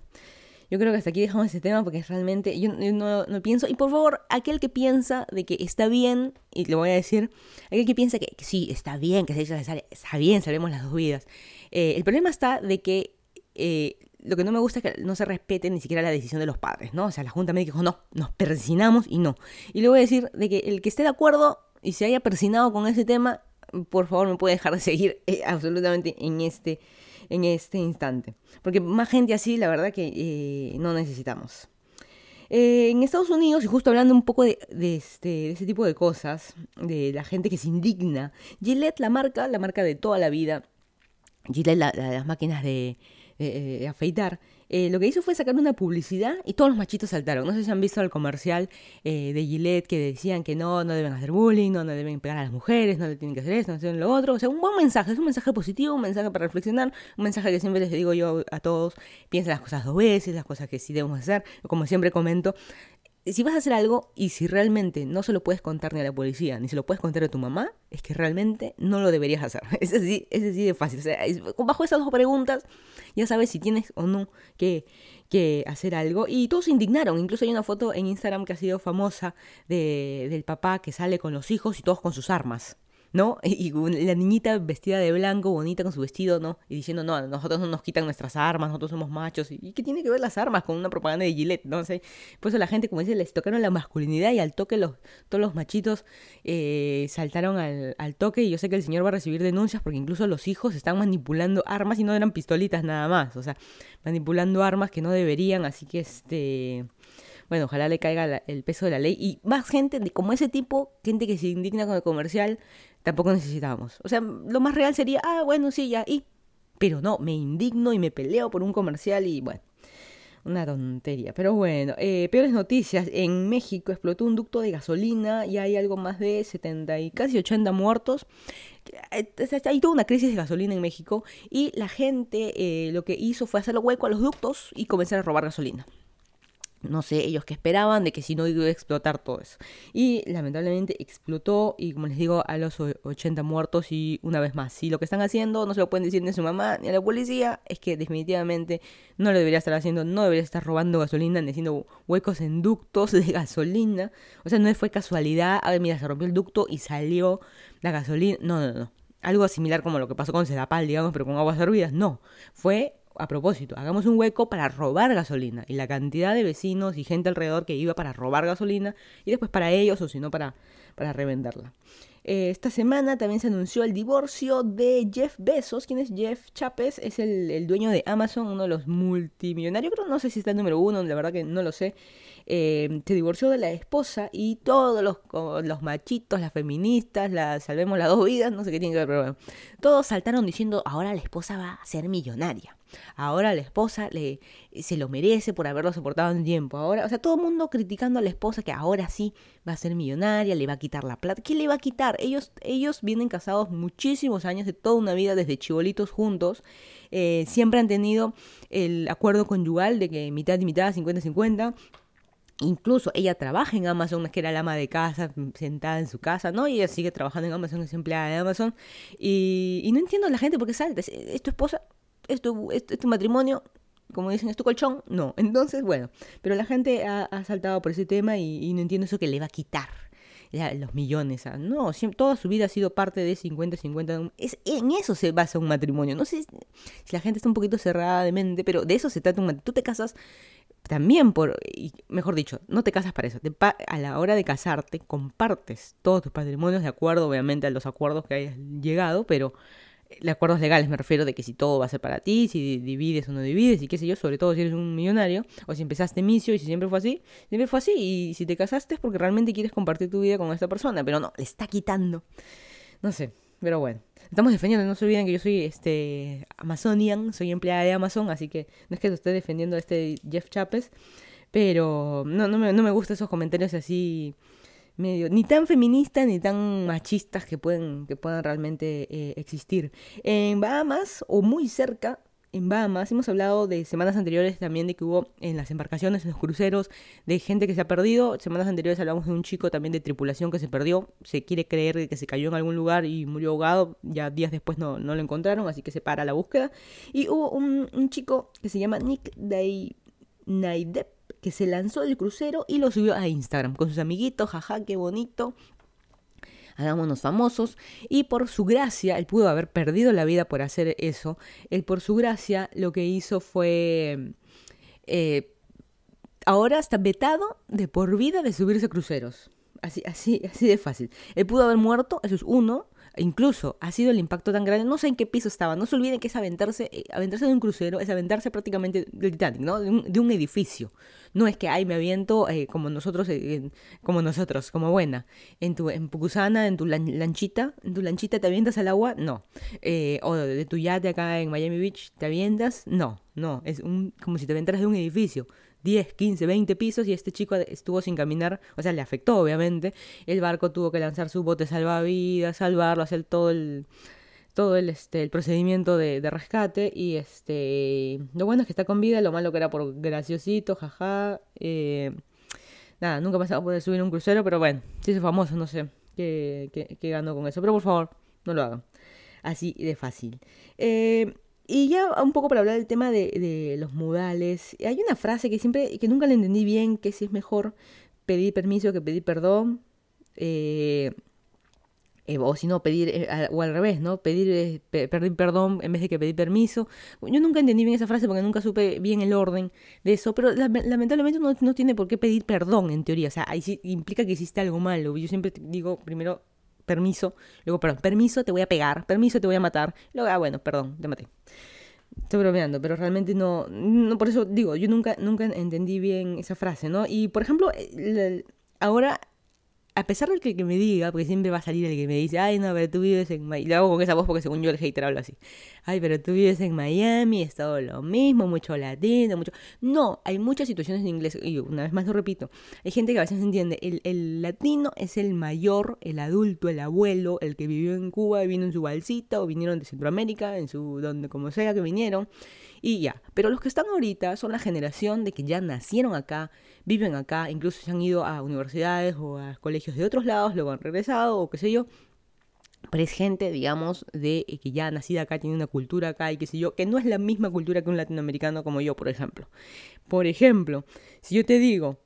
yo creo que hasta aquí dejamos ese tema, porque realmente yo, yo no, no pienso, y por favor, aquel que piensa de que está bien, y le voy a decir, aquel que piensa que, que sí, está bien, que se echa la sal, está bien, salvemos las dos vidas. Eh, el problema está de que... Eh, lo que no me gusta es que no se respete ni siquiera la decisión de los padres, ¿no? O sea, la Junta Médica dijo, no, nos persinamos y no. Y le voy a decir de que el que esté de acuerdo y se haya persinado con ese tema, por favor, me puede dejar de seguir eh, absolutamente en este, en este instante. Porque más gente así, la verdad que eh, no necesitamos. Eh, en Estados Unidos, y justo hablando un poco de, de, este, de este tipo de cosas, de la gente que se indigna, Gillette, la marca, la marca de toda la vida, Gillette, la, la, las máquinas de... Eh, eh, afeitar, eh, lo que hizo fue sacar una publicidad y todos los machitos saltaron. No sé si han visto el comercial eh, de Gillette que decían que no, no deben hacer bullying, no, no deben pegar a las mujeres, no le tienen que hacer esto, no deben lo otro. O sea, un buen mensaje, es un mensaje positivo, un mensaje para reflexionar, un mensaje que siempre les digo yo a todos, piensa las cosas dos veces, las cosas que sí debemos hacer, como siempre comento. Si vas a hacer algo y si realmente no se lo puedes contar ni a la policía, ni se lo puedes contar a tu mamá, es que realmente no lo deberías hacer. Es así, es así de fácil. O sea, es, bajo esas dos preguntas ya sabes si tienes o no que, que hacer algo. Y todos se indignaron. Incluso hay una foto en Instagram que ha sido famosa de, del papá que sale con los hijos y todos con sus armas, ¿no? Y la niñita vestida de blanco, bonita con su vestido, ¿no? Y diciendo, no, a nosotros no nos quitan nuestras armas, nosotros somos machos. ¿Y qué tiene que ver las armas con una propaganda de Gillette? No sé. Por eso la gente, como dice, les tocaron la masculinidad y al toque los, todos los machitos eh, saltaron al, al toque. Y yo sé que el señor va a recibir denuncias porque incluso los hijos están manipulando armas y no eran pistolitas nada más. O sea, manipulando armas que no deberían. Así que este... Bueno, ojalá le caiga la, el peso de la ley. Y más gente de, como ese tipo, gente que se indigna con el comercial, tampoco necesitamos. O sea, lo más real sería, ah, bueno, sí, ya, y Pero no, me indigno y me peleo por un comercial y bueno, una tontería. Pero bueno, eh, peores noticias. En México explotó un ducto de gasolina y hay algo más de setenta y casi ochenta muertos. Hay toda una crisis de gasolina en México y la gente eh, lo que hizo fue hacerle hueco a los ductos y comenzar a robar gasolina. No sé, ellos que esperaban de que si no iba a explotar todo eso. Y lamentablemente explotó y como les digo, a los ochenta muertos y una vez más. Si lo que están haciendo no se lo pueden decir ni a su mamá ni a la policía, es que definitivamente no lo debería estar haciendo, no debería estar robando gasolina, ni haciendo huecos en ductos de gasolina. O sea, no fue casualidad, a ver, mira, se rompió el ducto y salió la gasolina. No, no, no. Algo similar como lo que pasó con Sedapal, digamos, pero con aguas hervidas. No, fue... a propósito, hagamos un hueco para robar gasolina. Y la cantidad de vecinos y gente alrededor que iba para robar gasolina y después para ellos o si no para, para revenderla. Eh, esta semana también se anunció el divorcio de Jeff Bezos. ¿Quién es Jeff Chapez? Es el, el dueño de Amazon, uno de los multimillonarios. Creo, no sé si está el número uno, la verdad que no lo sé. Eh, se divorció de la esposa y todos los, los machitos, las feministas, las salvemos las dos vidas, no sé qué tiene que ver, pero bueno. Todos saltaron diciendo, ahora la esposa va a ser millonaria. Ahora la esposa le, se lo merece por haberlo soportado en tiempo. Ahora, o sea, todo el mundo criticando a la esposa que ahora sí va a ser millonaria, le va a quitar la plata. ¿Qué le va a quitar? Ellos, ellos vienen casados muchísimos años, de toda una vida, desde chibolitos juntos. Eh, siempre han tenido el acuerdo conyugal de que mitad y mitad, cincuenta cincuenta. Incluso ella trabaja en Amazon, es que era la ama de casa, sentada en su casa, ¿no? Y ella sigue trabajando en Amazon, es empleada de Amazon. Y, y no entiendo a la gente por qué salta. ¿Es tu esposa? ¿Es tu, es, es tu matrimonio? Como dicen, ¿es tu colchón? No. Entonces, bueno, pero la gente ha, ha saltado por ese tema y, y no entiendo eso que le va a quitar la, los millones. ¿Ah? No, siempre, toda su vida ha sido parte de cincuenta cincuenta. Es, en eso se basa un matrimonio. No sé si, si la gente está un poquito cerrada de mente, pero de eso se trata un matrimonio. Tú te casas... También, por y mejor dicho, no te casas para eso. Te pa- a la hora de casarte, compartes todos tus patrimonios de acuerdo, obviamente, a los acuerdos que hayas llegado, pero de acuerdos legales me refiero de que si todo va a ser para ti, si divides o no divides, y qué sé yo, sobre todo si eres un millonario, o si empezaste misio y si siempre fue así, siempre fue así, y si te casaste es porque realmente quieres compartir tu vida con esta persona, pero no, le está quitando. No sé, pero bueno. Estamos defendiendo, no se olviden que yo soy este Amazonian, soy empleada de Amazon, así que no es que lo esté defendiendo a este Jeff Chapez, pero no, no me, no me gustan esos comentarios así medio, ni tan feministas ni tan machistas que pueden, que puedan realmente eh, existir. En Bahamas, o muy cerca, en Bahamas, hemos hablado de semanas anteriores también de que hubo en las embarcaciones, en los cruceros, de gente que se ha perdido. Semanas anteriores hablamos de un chico también de tripulación que se perdió. Se quiere creer que se cayó en algún lugar y murió ahogado. Ya días después no, no lo encontraron, así que se para la búsqueda. Y hubo un, un chico que se llama Nick Day-Naidep que se lanzó del crucero y lo subió a Instagram con sus amiguitos. Jaja, qué bonito. Hagámonos famosos, y por su gracia, él pudo haber perdido la vida por hacer eso, él por su gracia lo que hizo fue, eh, ahora está vetado de por vida de subirse a cruceros, así, así, así de fácil. Él pudo haber muerto, eso es uno, incluso ha sido el impacto tan grande, no sé en qué piso estaba, no se olviden que es aventarse, eh, aventarse de un crucero, es aventarse prácticamente del Titanic, ¿no? De un, de un edificio. No es que, ay, me aviento eh, como nosotros, eh, como nosotros, como buena. En tu en Pucusana, en tu lan- lanchita, en tu lanchita te avientas al agua, no. Eh, o de tu yate acá en Miami Beach, ¿te avientas? No, no. Es un como si te aventaras de un edificio. diez, quince, veinte pisos y este chico estuvo sin caminar, o sea, le afectó obviamente. El barco tuvo que lanzar su bote salvavidas, salvarlo, hacer todo el... todo el, este, el procedimiento de, de rescate y este lo bueno es que está con vida, lo malo que era por graciosito, jaja, eh, nada, nunca pensaba poder subir un crucero, pero bueno, sí es famoso, no sé qué, qué, qué ganó con eso, pero por favor, no lo hagan, así de fácil. Eh... Y ya un poco para hablar del tema de, de los modales, hay una frase que siempre, que nunca la entendí bien, que si es mejor pedir permiso que pedir perdón, eh... Eh, o si no, pedir, eh, o al revés, ¿no? Pedir eh, pe- pedir perdón en vez de que pedir permiso. Yo nunca entendí bien esa frase porque nunca supe bien el orden de eso, pero la- lamentablemente no, no tiene por qué pedir perdón en teoría, o sea, ahí sí implica que hiciste algo malo. Yo siempre digo primero permiso, luego perdón, permiso te voy a pegar, permiso te voy a matar, luego, ah, bueno, perdón, te maté. Estoy bromeando, pero realmente no, no por eso digo, yo nunca, nunca entendí bien esa frase, ¿no? Y, por ejemplo, el, el, ahora... a pesar del que, que me diga, porque siempre va a salir el que me dice, ay, no, pero tú vives en Miami. Lo hago con esa voz porque según yo el hater habla así. Ay, pero tú vives en Miami, es todo lo mismo, mucho latino, mucho... No, hay muchas situaciones en inglés, y una vez más lo repito, hay gente que a veces no entiende. El, el latino es el mayor, el adulto, el abuelo, el que vivió en Cuba y vino en su balsita, o vinieron de Centroamérica, en su donde como sea que vinieron, y ya. Pero los que están ahorita son la generación de que ya nacieron acá, viven acá, incluso se han ido a universidades o a colegios de otros lados, luego han regresado o qué sé yo, pero es gente, digamos, de que ya nacida acá, tiene una cultura acá y qué sé yo, que no es la misma cultura que un latinoamericano como yo, por ejemplo. Por ejemplo, si yo te digo,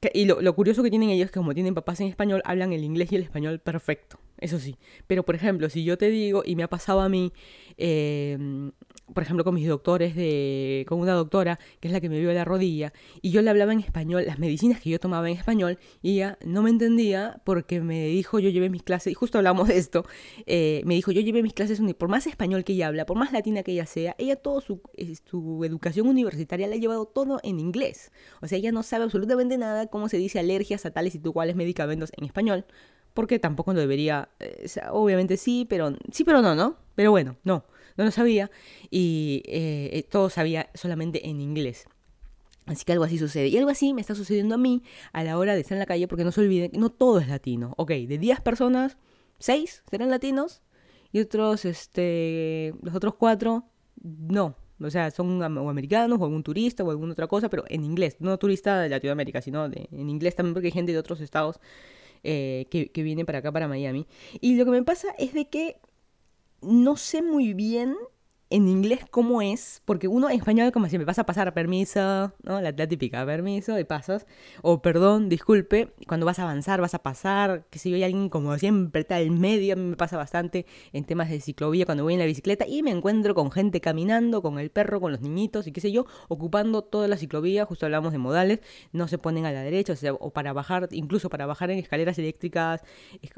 que, y lo, lo curioso que tienen ellos es que como tienen papás en español, hablan el inglés y el español perfecto, eso sí. Pero, por ejemplo, si yo te digo, y me ha pasado a mí... Eh, por ejemplo, con mis doctores, de con una doctora, que es la que me vio la rodilla, y yo le hablaba en español, las medicinas que yo tomaba en español, y ella no me entendía porque me dijo, yo llevé mis clases, y justo hablamos de esto, eh, me dijo, yo llevé mis clases, por más español que ella habla, por más latina que ella sea, ella toda su, su educación universitaria la ha llevado todo en inglés. O sea, ella no sabe absolutamente nada cómo se dice alergias a tales y cuales medicamentos en español, porque tampoco lo debería, eh, obviamente sí, pero sí, pero no, ¿no? Pero bueno, no. No lo sabía y eh, todo sabía solamente en inglés. Así que algo así sucede. Y algo así me está sucediendo a mí a la hora de estar en la calle, porque no se olviden, no todo es latino. Ok, de diez personas, seis serán latinos y otros, este, los otros cuatro, no. O sea, son o americanos o algún turista o alguna otra cosa, pero en inglés. No turista de Latinoamérica, sino de, en inglés también, porque hay gente de otros estados eh, que, que viene para acá, para Miami. Y lo que me pasa es de que no sé muy bien en inglés cómo es, porque uno en español como si me vas a pasar permiso, ¿no? La, la típica, permiso, y pasas. O perdón, disculpe, cuando vas a avanzar, vas a pasar, qué sé yo, hay alguien como siempre está en medio, a mí me pasa bastante en temas de ciclovía cuando voy en la bicicleta y me encuentro con gente caminando, con el perro, con los niñitos y qué sé yo, ocupando toda la ciclovía, justo hablamos de modales, no se ponen a la derecha, o sea, o para bajar, incluso para bajar en escaleras eléctricas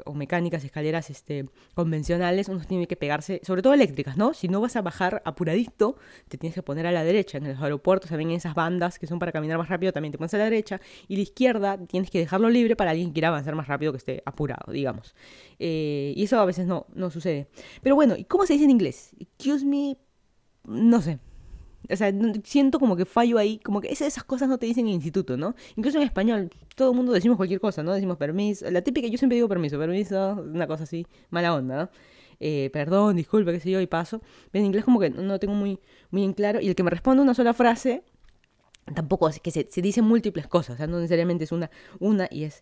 o mecánicas, escaleras este, convencionales, uno tiene que pegarse, sobre todo eléctricas, ¿no? Si no vas a bajar apuradito, te tienes que poner a la derecha. En los aeropuertos también en esas bandas que son para caminar más rápido, también te pones a la derecha, y la izquierda tienes que dejarlo libre para alguien que quiera avanzar más rápido, que esté apurado, digamos. Eh, y eso a veces no, no sucede. Pero bueno, ¿y cómo se dice en inglés? Excuse me, no sé. O sea, siento como que fallo ahí, como que esas cosas no te dicen en el instituto, ¿no? Incluso en español, todo el mundo decimos cualquier cosa, ¿no? Decimos permiso, la típica, yo siempre digo permiso, permiso, una cosa así, mala onda, ¿no? Eh, perdón, disculpe, qué sé yo, y paso. Pero en inglés como que no, no tengo muy, muy en claro. Y el que me responde una sola frase, tampoco es que se, se dicen múltiples cosas. O sea, no necesariamente es una, una y es...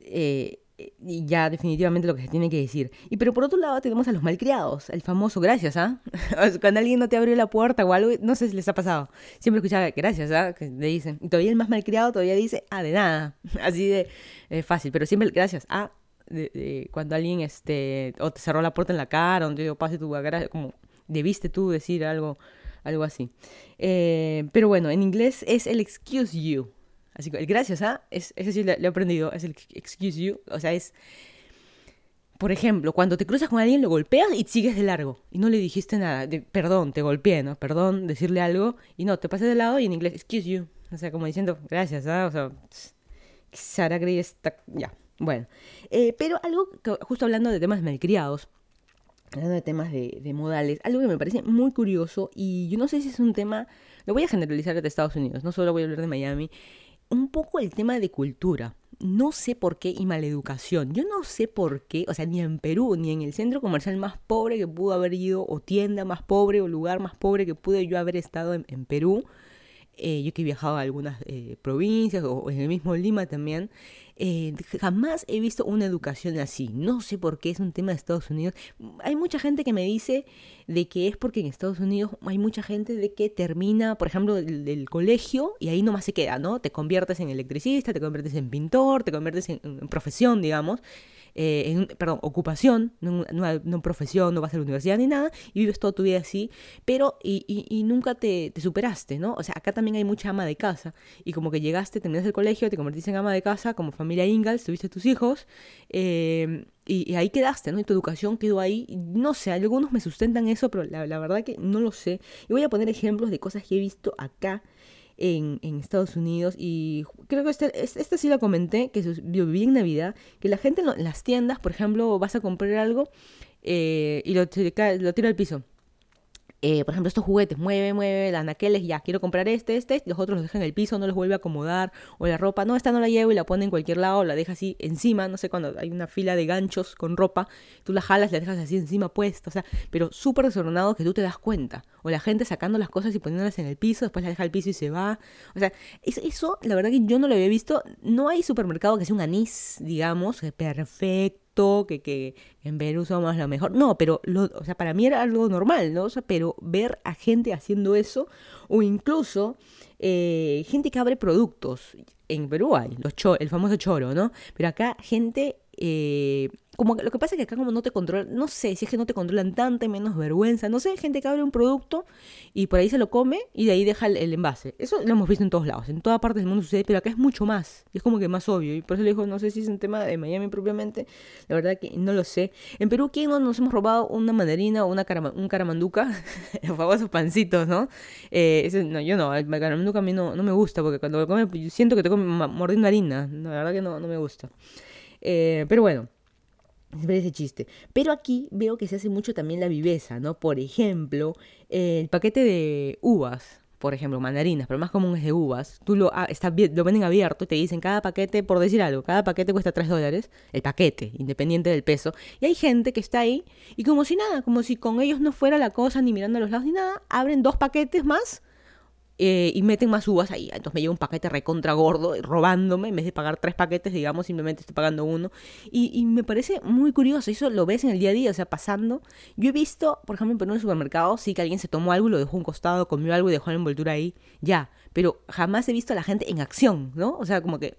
Eh, y ya definitivamente lo que se tiene que decir. Y pero por otro lado tenemos a los malcriados, el famoso gracias, ¿ah? ¿eh? Cuando alguien no te abrió la puerta o algo, no sé si les ha pasado. Siempre escuchaba gracias, ¿ah? ¿eh? Que le dicen. Y todavía el más malcriado todavía dice, ah, de nada. Así de eh, fácil. Pero siempre el gracias, ah, De, de, cuando alguien este o te cerró la puerta en la cara, donde yo pase tu gracia, como debiste tú decir algo algo así. Eh, pero bueno, en inglés es el excuse you. Así que el gracias a, ¿eh? es ese sí lo he aprendido, es el excuse you, o sea, es por ejemplo, cuando te cruzas con alguien, lo golpeas y sigues de largo y no le dijiste nada, de, perdón, te golpeé, ¿no? Perdón, decirle algo y no, te pasas de lado y en inglés excuse you, o sea, como diciendo gracias, ¿eh? O sea, Sara Grey está ya. Bueno, eh, pero algo, que, justo hablando de temas malcriados, hablando de temas de, de modales, algo que me parece muy curioso, y yo no sé si es un tema, lo voy a generalizar de Estados Unidos, no solo voy a hablar de Miami, un poco el tema de cultura, no sé por qué, y maleducación, yo no sé por qué, o sea, ni en Perú, ni en el centro comercial más pobre que pudo haber ido, o tienda más pobre, o lugar más pobre que pude yo haber estado en, en Perú, Eh, yo que he viajado a algunas eh, provincias o en el mismo Lima también, eh, jamás he visto una educación así. No sé por qué, es un tema de Estados Unidos. Hay mucha gente que me dice de que es porque en Estados Unidos hay mucha gente de que termina, por ejemplo, el, el colegio y ahí nomás se queda, ¿no? Te conviertes en electricista, te conviertes en pintor, te conviertes en, en profesión, digamos. Eh, en, perdón, ocupación, no, no, no profesión, no vas a la universidad ni nada, y vives toda tu vida así, pero y, y, y nunca te, te superaste, ¿no? O sea, acá también hay mucha ama de casa, y como que llegaste, terminaste el colegio, te convertiste en ama de casa, como familia Ingalls, tuviste tus hijos, eh, y, y ahí quedaste, ¿no? Y tu educación quedó ahí, no sé, algunos me sustentan eso, pero la, la verdad que no lo sé. Y voy a poner ejemplos de cosas que he visto acá, en, en Estados Unidos, y creo que esta este sí la comenté, que yo viví en Navidad, que la gente en las tiendas, por ejemplo, vas a comprar algo eh, y lo tira, lo tira al piso. Eh, por ejemplo, estos juguetes, mueve, mueve, las anaqueles, ya, quiero comprar este, este, los otros los dejan en el piso, no los vuelve a acomodar, o la ropa, no, esta no la llevo y la pone en cualquier lado, la deja así encima, no sé, cuando hay una fila de ganchos con ropa, tú la jalas, la dejas así encima puesta, o sea, pero súper desordenado que tú te das cuenta, o la gente sacando las cosas y poniéndolas en el piso, después la deja al piso y se va, o sea, eso, la verdad que yo no lo había visto, no hay supermercado que sea un anís, digamos, perfecto, que, que en Perú somos lo mejor. No, pero lo, o sea, para mí era algo normal, ¿no? O sea, pero ver a gente haciendo eso, o incluso eh, gente que abre productos. En Perú hay los cho- el famoso choro, ¿no? Pero acá gente... Eh, como lo que pasa es que acá como no te controlan, no sé, si es que no te controlan tanto, menos vergüenza, no sé, gente que abre un producto y por ahí se lo come y de ahí deja el, el envase. Eso lo hemos visto en todos lados, en toda parte del mundo sucede, pero acá es mucho más, y es como que más obvio, y por eso le digo, no sé si es un tema de Miami propiamente, la verdad que no lo sé. En Perú, ¿quién no nos hemos robado una mandarina o una carama, un caramanduca? Los famosos pancitos, ¿no? Eh, ese, no, yo no, el caramanduca a mí no, no me gusta, porque cuando lo come siento que te come mordiendo harina, la verdad que no, no me gusta. Eh, pero bueno, siempre ese chiste. Pero aquí veo que se hace mucho también la viveza, ¿no? Por ejemplo, eh, el paquete de uvas, por ejemplo, mandarinas, pero más común es de uvas. Tú lo, ah, está, lo venden abierto y te dicen cada paquete, por decir algo, cada paquete cuesta tres dólares, el paquete, independiente del peso. Y hay gente que está ahí y como si nada, como si con ellos no fuera la cosa, ni mirando a los lados ni nada, abren dos paquetes más. Eh, y meten más uvas ahí, entonces me llevo un paquete recontra gordo, robándome, en vez de pagar tres paquetes, digamos, simplemente estoy pagando uno, y, y me parece muy curioso, eso lo ves en el día a día, o sea, pasando, yo he visto, por ejemplo, en Perú en el supermercado, sí que alguien se tomó algo y lo dejó a un costado, comió algo y dejó la envoltura ahí, ya, pero jamás he visto a la gente en acción, ¿no? O sea, como que,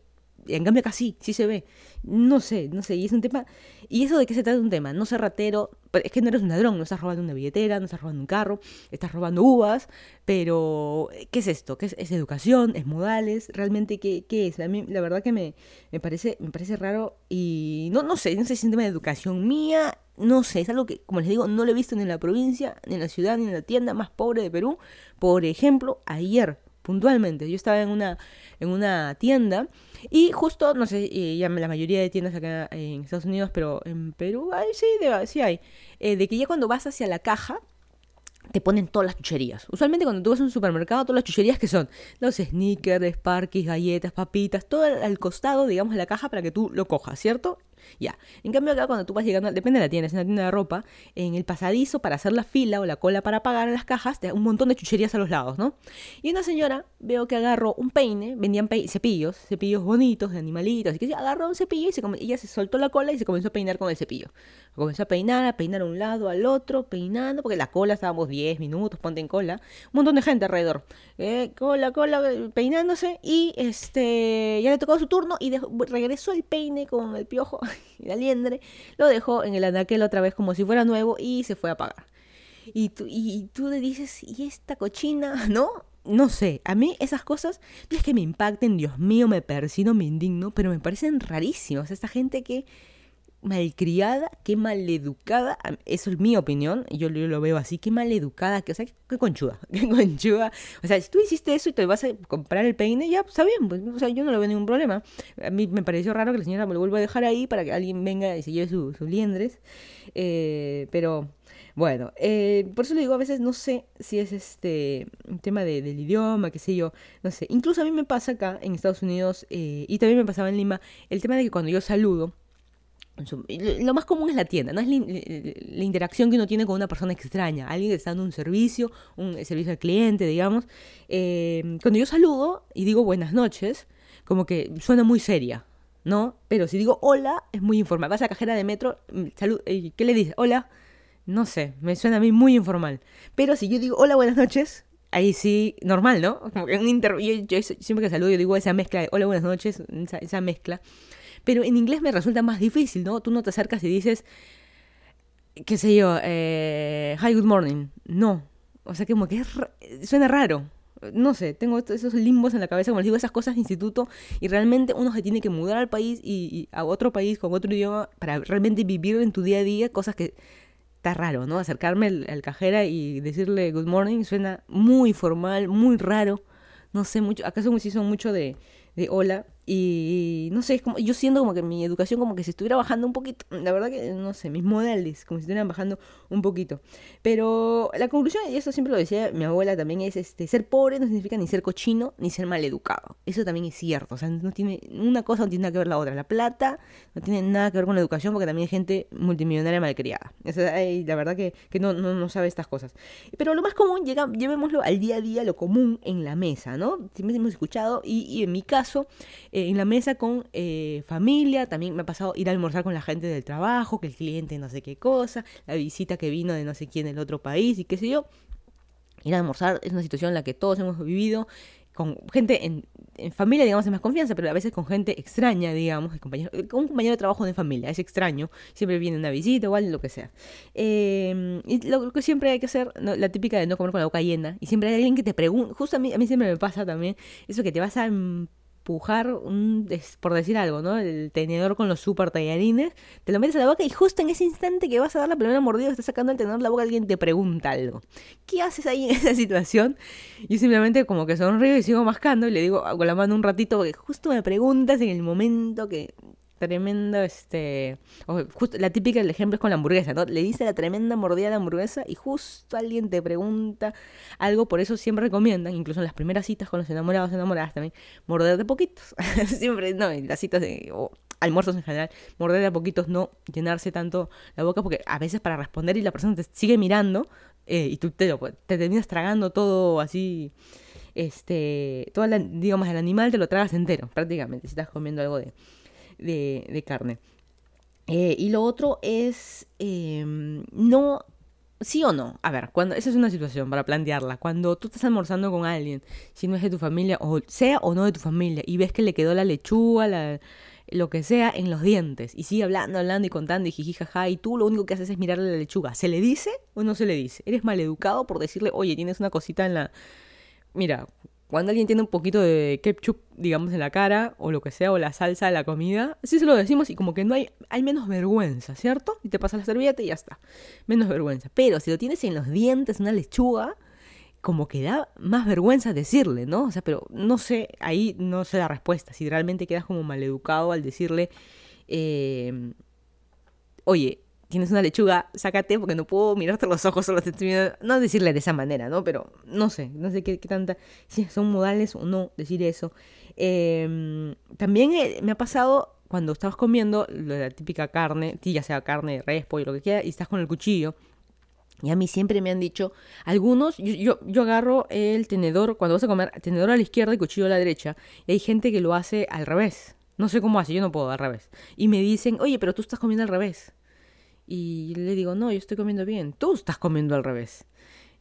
en cambio acá sí, sí se ve, no sé, no sé, y es un tema, y eso de qué se trata un tema, no ser ratero, es que no eres un ladrón, no estás robando una billetera, no estás robando un carro, estás robando uvas, pero ¿qué es esto? ¿Qué es, es educación? ¿Es modales? ¿Realmente qué, qué es? A mí la verdad que me, me parece me parece raro y no, no sé, no sé si es un tema de educación mía, no sé, es algo que, como les digo, no lo he visto ni en la provincia, ni en la ciudad, ni en la tienda más pobre de Perú. Por ejemplo, ayer, puntualmente, yo estaba en una, en una tienda y justo, no sé, eh, ya la mayoría de tiendas acá en Estados Unidos, pero en Perú, ay, sí, de, sí hay, eh, de que ya cuando vas hacia la caja, te ponen todas las chucherías. Usualmente cuando tú vas a un supermercado, todas las chucherías que son los Snickers, Sparkies, galletas, papitas, todo al costado, digamos, de la caja para que tú lo cojas, ¿cierto? Ya. En cambio acá cuando tú vas llegando, depende de la tienda, es una tienda de ropa, en el pasadizo para hacer la fila o la cola para pagar en las cajas, te da un montón de chucherías a los lados, ¿no? Y una señora, veo que agarró un peine, vendían pe- cepillos, cepillos bonitos de animalitos, así que agarró un cepillo y se com- ella se soltó la cola y se comenzó a peinar con el cepillo. Comenzó a peinar, a peinar a un lado, al otro, peinando, porque la cola estábamos diez minutos, ponte en cola, un montón de gente alrededor, eh, cola, cola, peinándose, y este ya le tocó su turno y dejó, regresó el peine con el piojo y la liendre, lo dejó en el anaquel otra vez como si fuera nuevo y se fue a pagar. Y tú, y, y tú le dices, ¿y esta cochina? ¿No? No sé, a mí esas cosas no es que me impacten, Dios mío, me persino, me indigno, pero me parecen rarísimos. Esta gente que malcriada, que maleducada, eso es mi opinión, yo, yo lo veo así, que maleducada, que, o sea, que conchuda, que conchuda, o sea, si tú hiciste eso y te vas a comprar el peine, ya está bien, pues, o sea, yo no le veo ningún problema. A mí me pareció raro que la señora me lo vuelva a dejar ahí para que alguien venga y se lleve su, sus liendres, eh, pero... Bueno, eh, por eso le digo, a veces no sé si es este un tema de, del idioma, qué sé yo, no sé. Incluso a mí me pasa acá en Estados Unidos, eh, y también me pasaba en Lima, el tema de que cuando yo saludo, lo más común es la tienda, no es la, la, la interacción que uno tiene con una persona extraña, alguien que está dando un servicio, un servicio al cliente, digamos. Eh, cuando yo saludo y digo buenas noches, como que suena muy seria, ¿no? Pero si digo hola, es muy informal. Vas a la cajera de metro, salud, eh, ¿qué le dices? Hola. No sé, me suena a mí muy informal. Pero si yo digo, hola, buenas noches, ahí sí, normal, ¿no? Como que un inter... yo, yo siempre que saludo yo digo esa mezcla de hola, buenas noches, esa, esa mezcla. Pero en inglés me resulta más difícil, ¿no? Tú no te acercas y dices, qué sé yo, eh, hi, good morning. No, o sea, como que es ra... suena raro. No sé, tengo esos limbos en la cabeza, como les digo, esas cosas de instituto, y realmente uno se tiene que mudar al país y, y a otro país con otro idioma para realmente vivir en tu día a día cosas que... Está raro, ¿no? Acercarme al, al cajera y decirle good morning suena muy formal, muy raro, no sé mucho, acá se hizo mucho de, de hola, y no sé, es como, yo siento como que mi educación como que se estuviera bajando un poquito, la verdad que no sé, mis modales como si estuvieran bajando un poquito, pero la conclusión, y eso siempre lo decía mi abuela también, es este, ser pobre no significa ni ser cochino, ni ser maleducado, eso también es cierto, o sea, no tiene, una cosa no tiene nada que ver la otra, la plata no tiene nada que ver con la educación, porque también hay gente multimillonaria malcriada, o sea, la verdad que, que no, no, no sabe estas cosas, pero lo más común, llega, llevémoslo al día a día, lo común en la mesa, ¿no? Siempre hemos escuchado, y, y en mi caso, en la mesa con eh, familia, también me ha pasado ir a almorzar con la gente del trabajo, que el cliente no sé qué cosa, la visita que vino de no sé quién del otro país y qué sé yo. Ir a almorzar es una situación en la que todos hemos vivido, con gente en, en familia, digamos, es más confianza, pero a veces con gente extraña, digamos, de compañero, con un compañero de trabajo de familia, es extraño, siempre viene una visita, igual, lo que sea. Eh, y lo, lo que siempre hay que hacer, no, la típica de no comer con la boca llena, y siempre hay alguien que te pregunta, justo a mí, a mí siempre me pasa también, eso que te vas a... empujar, un, por decir algo, ¿no? El tenedor con los super tallarines, te lo metes a la boca y justo en ese instante que vas a dar la primera mordida, estás sacando el tenedor de la boca, alguien te pregunta algo. ¿Qué haces ahí en esa situación? Yo simplemente como que sonrío y sigo mascando y le digo con la mano un ratito, porque justo me preguntas en el momento que... Tremendo, este... O justo, la típica, el ejemplo es con la hamburguesa, ¿no? Le dice la tremenda mordida a la hamburguesa y justo alguien te pregunta algo, por eso siempre recomiendan, incluso en las primeras citas con los enamorados, enamoradas también, morder de poquitos. Siempre, no, en las citas de... Oh. Almuerzos en general, morder de a poquitos, no llenarse tanto la boca, porque a veces para responder y la persona te sigue mirando eh, y tú te, lo, te terminas tragando todo así, este, todo la, digamos, el animal te lo tragas entero, prácticamente, si estás comiendo algo de, de, de carne. Eh, y lo otro es, eh, no... Sí o no, a ver, cuando esa es una situación para plantearla, cuando tú estás almorzando con alguien, si no es de tu familia, o sea o no de tu familia, y ves que le quedó la lechuga, la, lo que sea, en los dientes, y sigue hablando, hablando y contando, y jijijaja, y tú lo único que haces es mirarle la lechuga, ¿se le dice o no se le dice? ¿Eres maleducado por decirle, oye, tienes una cosita en la... Mira... Cuando alguien tiene un poquito de ketchup, digamos, en la cara, o lo que sea, o la salsa de la comida, sí se lo decimos y como que no hay, hay menos vergüenza, ¿cierto? Y te pasas la servilleta y ya está, menos vergüenza. Pero si lo tienes en los dientes, una lechuga, como que da más vergüenza decirle, ¿no? O sea, pero no sé, ahí no sé la respuesta, si realmente quedas como maleducado al decirle, eh, oye, tienes una lechuga, sácate porque no puedo mirarte los ojos, solo te estoy mirando. No decirle de esa manera, ¿no? Pero no sé, no sé qué, qué tanta... Si son modales o no decir eso. Eh, también me ha pasado cuando estabas comiendo la típica carne, ya sea carne, res, pollo, lo que quiera, y estás con el cuchillo. Y a mí siempre me han dicho, algunos, yo, yo, yo agarro el tenedor, cuando vas a comer, tenedor a la izquierda y cuchillo a la derecha. Y hay gente que lo hace al revés. No sé cómo hace, yo no puedo al revés. Y me dicen, oye, pero tú estás comiendo al revés. Y le digo, no, yo estoy comiendo bien, tú estás comiendo al revés.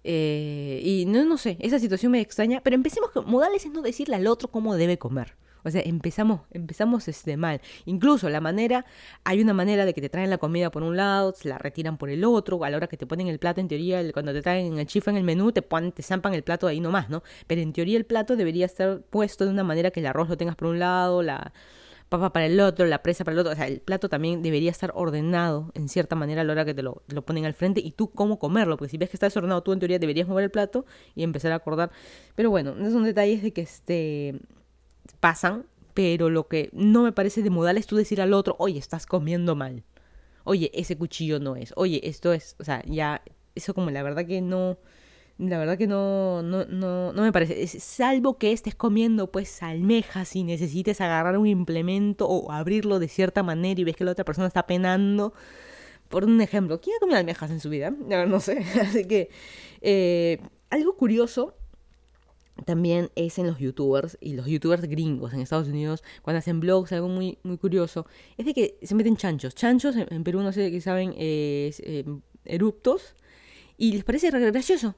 Eh, y no, no sé, esa situación me extraña, pero empecemos, con, modales es no decirle al otro cómo debe comer. O sea, empezamos, empezamos este mal. Incluso la manera, hay una manera de que te traen la comida por un lado, la retiran por el otro, a la hora que te ponen el plato, en teoría, cuando te traen el chifa en el menú, te ponen, te zampan el plato ahí nomás, ¿no? Pero en teoría el plato debería estar puesto de una manera que el arroz lo tengas por un lado, la... papa para el otro, la presa para el otro, o sea, el plato también debería estar ordenado en cierta manera a la hora que te lo, lo ponen al frente y tú cómo comerlo, porque si ves que está desordenado, tú en teoría deberías mover el plato y empezar a acordar, pero bueno, esos son detalles de que este pasan, pero lo que no me parece de modal es tú decir al otro, oye, estás comiendo mal, oye, ese cuchillo no es, oye, esto es, o sea, ya, eso como la verdad que no... La verdad que no, no, no, no me parece. Es, salvo que estés comiendo pues almejas y necesites agarrar un implemento o abrirlo de cierta manera y ves que la otra persona está penando. Por un ejemplo, ¿quién ha comido almejas en su vida? No sé. Así que eh, algo curioso también es en los youtubers y los youtubers gringos en Estados Unidos cuando hacen vlogs, algo muy, muy curioso es de que se meten chanchos. Chanchos en, en Perú, no sé qué saben, es, eh, eruptos y les parece gracioso.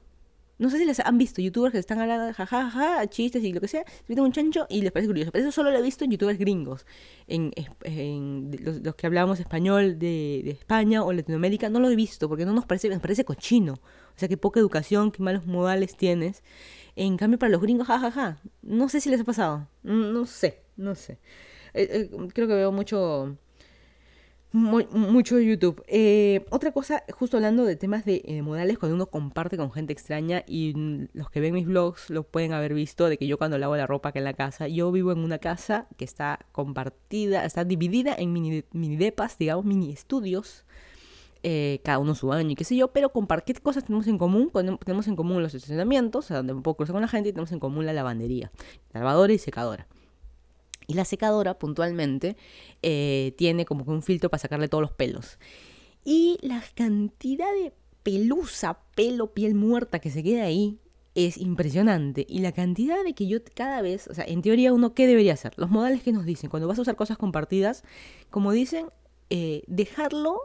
No sé si les han visto youtubers que están hablando jajaja, ja, ja, chistes y lo que sea. Se meten un chancho y les parece curioso. Pero eso solo lo he visto en youtubers gringos. En, en los, los que hablábamos español de, de España o Latinoamérica no lo he visto porque no nos parece, nos parece cochino. O sea, qué poca educación, qué malos modales tienes. En cambio, para los gringos, jajaja. Ja, ja. No sé si les ha pasado. No sé, no sé. Eh, eh, creo que veo mucho... Muy, mucho YouTube. Eh, otra cosa, justo hablando de temas de, de modales, cuando uno comparte con gente extraña, y los que ven mis vlogs lo pueden haber visto, de que yo cuando lavo la ropa acá en la casa, yo vivo en una casa que está compartida, está dividida en mini, mini depas, digamos, mini estudios, eh, cada uno su baño y qué sé yo, pero compartir cosas tenemos en común, tenemos en común los estacionamientos, o sea, donde me puedo cruzar con la gente, y tenemos en común la lavandería, lavadora y secadora. Y la secadora, puntualmente, eh, tiene como que un filtro para sacarle todos los pelos. Y la cantidad de pelusa, pelo, piel muerta que se queda ahí es impresionante. Y la cantidad de que yo cada vez... O sea, en teoría uno, ¿qué debería hacer? Los modales que nos dicen, cuando vas a usar cosas compartidas, como dicen, eh, dejarlo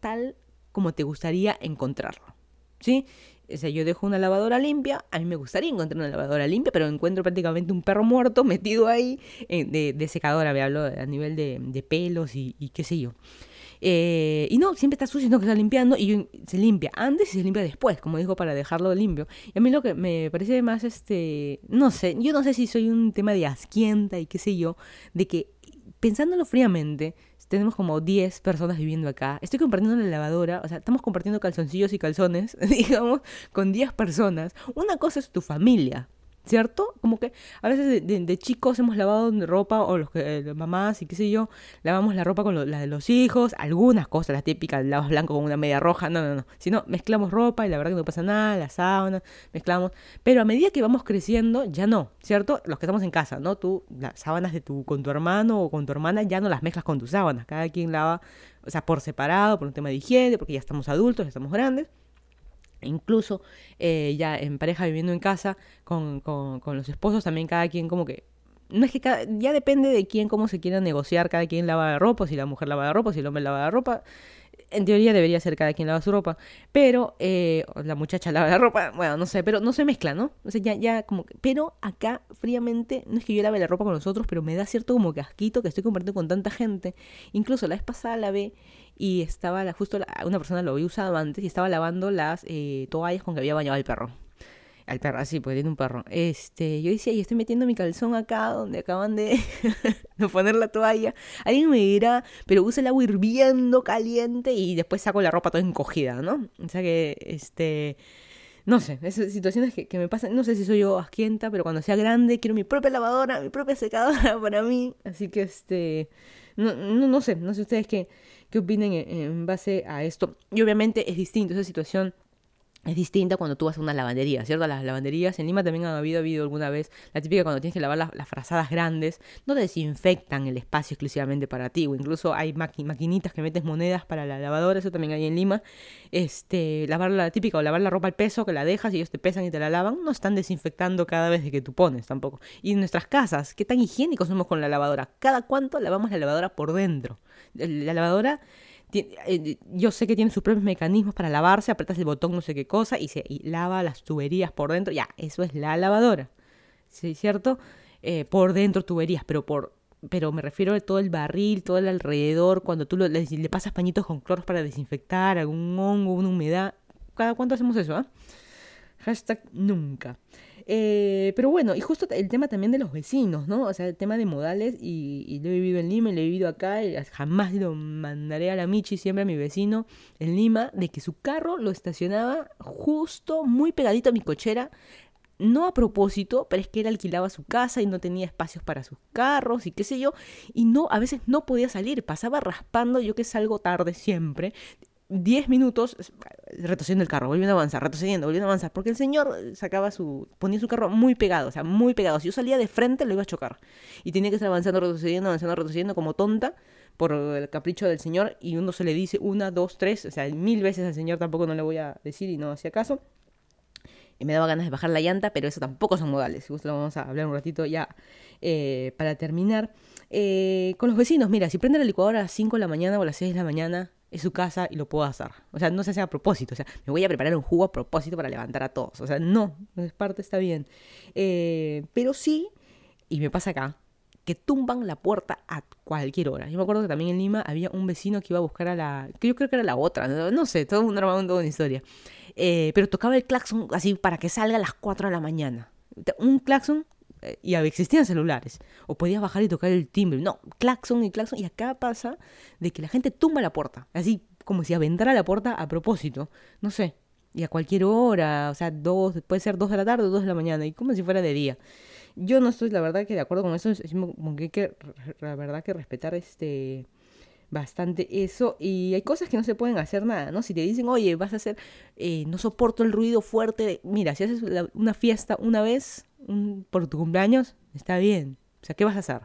tal como te gustaría encontrarlo, ¿sí? O sea, yo dejo una lavadora limpia, a mí me gustaría encontrar una lavadora limpia, pero encuentro prácticamente un perro muerto metido ahí, de, de secadora, me hablo a nivel de, de pelos y, y qué sé yo. Eh, y no, siempre está sucio, no, que está limpiando, y yo, se limpia antes y se limpia después, como digo, para dejarlo limpio. Y a mí lo que me parece más, este, no sé, yo no sé si soy un tema de asquienta y qué sé yo, de que pensándolo fríamente... Tenemos como diez personas viviendo acá. Estoy compartiendo la lavadora. O sea, estamos compartiendo calzoncillos y calzones, digamos, con diez personas. Una cosa es tu familia, ¿cierto? Como que a veces de, de, de chicos hemos lavado ropa, o los que, eh, mamás y qué sé yo, lavamos la ropa con lo, la de los hijos. Algunas cosas, las típicas, lavas blanco con una media roja. No, no, no. Si no, mezclamos ropa y la verdad que no pasa nada. La sábana, mezclamos. Pero a medida que vamos creciendo, ya no, ¿cierto? Los que estamos en casa, ¿no? Tú, las sábanas de tu, con tu hermano o con tu hermana, ya no las mezclas con tus sábanas. Cada quien lava, o sea, por separado, por un tema de higiene, porque ya estamos adultos, ya estamos grandes. Incluso eh, ya en pareja viviendo en casa con, con, con los esposos también, cada quien como que... No es que cada, ya depende de quién, cómo se quiera negociar, cada quien lava la ropa, si la mujer lava la ropa, si el hombre lava la ropa. En teoría debería ser cada quien lava su ropa, pero eh, la muchacha lava la ropa, bueno, no sé, pero no se mezcla, ¿no? O sea, ya, ya como que, pero acá fríamente, no es que yo lave la ropa con los otros, pero me da cierto como casquito que estoy compartiendo con tanta gente. Incluso la vez pasada la ve y estaba, la, justo la, una persona lo había usado antes y estaba lavando las eh, toallas con que había bañado al perro. Al perro, así, porque tiene un perro. Este, yo decía, y estoy metiendo mi calzón acá, donde acaban de, de poner la toalla. Alguien me dirá, pero usa el agua hirviendo, caliente, y después saco la ropa toda encogida, ¿no? O sea que, este... No sé, esas situaciones que, que me pasan, no sé si soy yo asquienta, pero cuando sea grande quiero mi propia lavadora, mi propia secadora para mí. Así que, este... No, no, no sé, no sé ustedes qué, qué opinen en, en base a esto. Y obviamente es distinto esa situación. Es distinta cuando tú vas a una lavandería, ¿cierto? Las lavanderías en Lima también han habido, habido alguna vez, la típica cuando tienes que lavar las, las frazadas grandes, no desinfectan el espacio exclusivamente para ti, o incluso hay maqui- maquinitas que metes monedas para la lavadora, eso también hay en Lima. Este, lavar la típica, o lavar la ropa al peso, que la dejas y ellos te pesan y te la lavan, no están desinfectando cada vez que tú pones tampoco. Y en nuestras casas, ¿qué tan higiénicos somos con la lavadora? ¿Cada cuánto lavamos la lavadora por dentro? La lavadora... Yo sé que tiene sus propios mecanismos para lavarse, apretas el botón no sé qué cosa y se y lava las tuberías por dentro. Ya, eso es la lavadora, ¿sí, cierto? Eh, por dentro tuberías, pero por pero me refiero a todo el barril, todo el alrededor, cuando tú lo, le, le pasas pañitos con cloros para desinfectar, algún hongo, una humedad. ¿Cada cuánto hacemos eso, eh? Hashtag nunca. Eh, pero bueno, y justo el tema también de los vecinos, ¿no? O sea, el tema de modales, y, y lo he vivido en Lima, y lo he vivido acá, y jamás lo mandaré a la Michi, siempre a mi vecino en Lima, de que su carro lo estacionaba justo muy pegadito a mi cochera, no a propósito, pero es que él alquilaba su casa y no tenía espacios para sus carros y qué sé yo, y no, a veces no podía salir, pasaba raspando, yo que salgo tarde siempre... diez minutos retrocediendo el carro, volviendo a avanzar, retrocediendo, volviendo a avanzar, porque el señor sacaba su, ponía su carro muy pegado, o sea, muy pegado. Si yo salía de frente, lo iba a chocar. Y tenía que estar avanzando, retrocediendo, avanzando, retrocediendo, como tonta, por el capricho del señor. Y uno se le dice una, dos, tres, o sea, mil veces al señor tampoco no le voy a decir y no hacía caso. Y me daba ganas de bajar la llanta, pero eso tampoco son modales. Si gusta, lo vamos a hablar un ratito ya eh, para terminar. Eh, con los vecinos, mira, si prende la licuadora a las cinco de la mañana o a las seis de la mañana... es su casa y lo puedo hacer. O sea, no se hace a propósito. O sea, me voy a preparar un jugo a propósito para levantar a todos. O sea, no, no es parte, está bien. Eh, pero sí, y me pasa acá, que tumban la puerta a cualquier hora. Yo me acuerdo que también en Lima había un vecino que iba a buscar a la... que yo creo que era la otra, no, no sé, todo un armado, toda una historia. Eh, pero tocaba el claxon así para que salga a las cuatro de la mañana. Un claxon y existían celulares, o podías bajar y tocar el timbre, no, claxon y claxon, y acá pasa de que la gente tumba la puerta, así como si aventara la puerta a propósito, no sé, y a cualquier hora, o sea, dos, puede ser dos de la tarde o dos de la mañana, y como si fuera de día. Yo no estoy, la verdad, que de acuerdo con eso, es como que hay que, la verdad, que respetar este... bastante eso, y hay cosas que no se pueden hacer nada, ¿no? Si te dicen, oye, vas a hacer, eh, no soporto el ruido fuerte, mira, si haces la, una fiesta una vez un, por tu cumpleaños, está bien, o sea, ¿qué vas a hacer?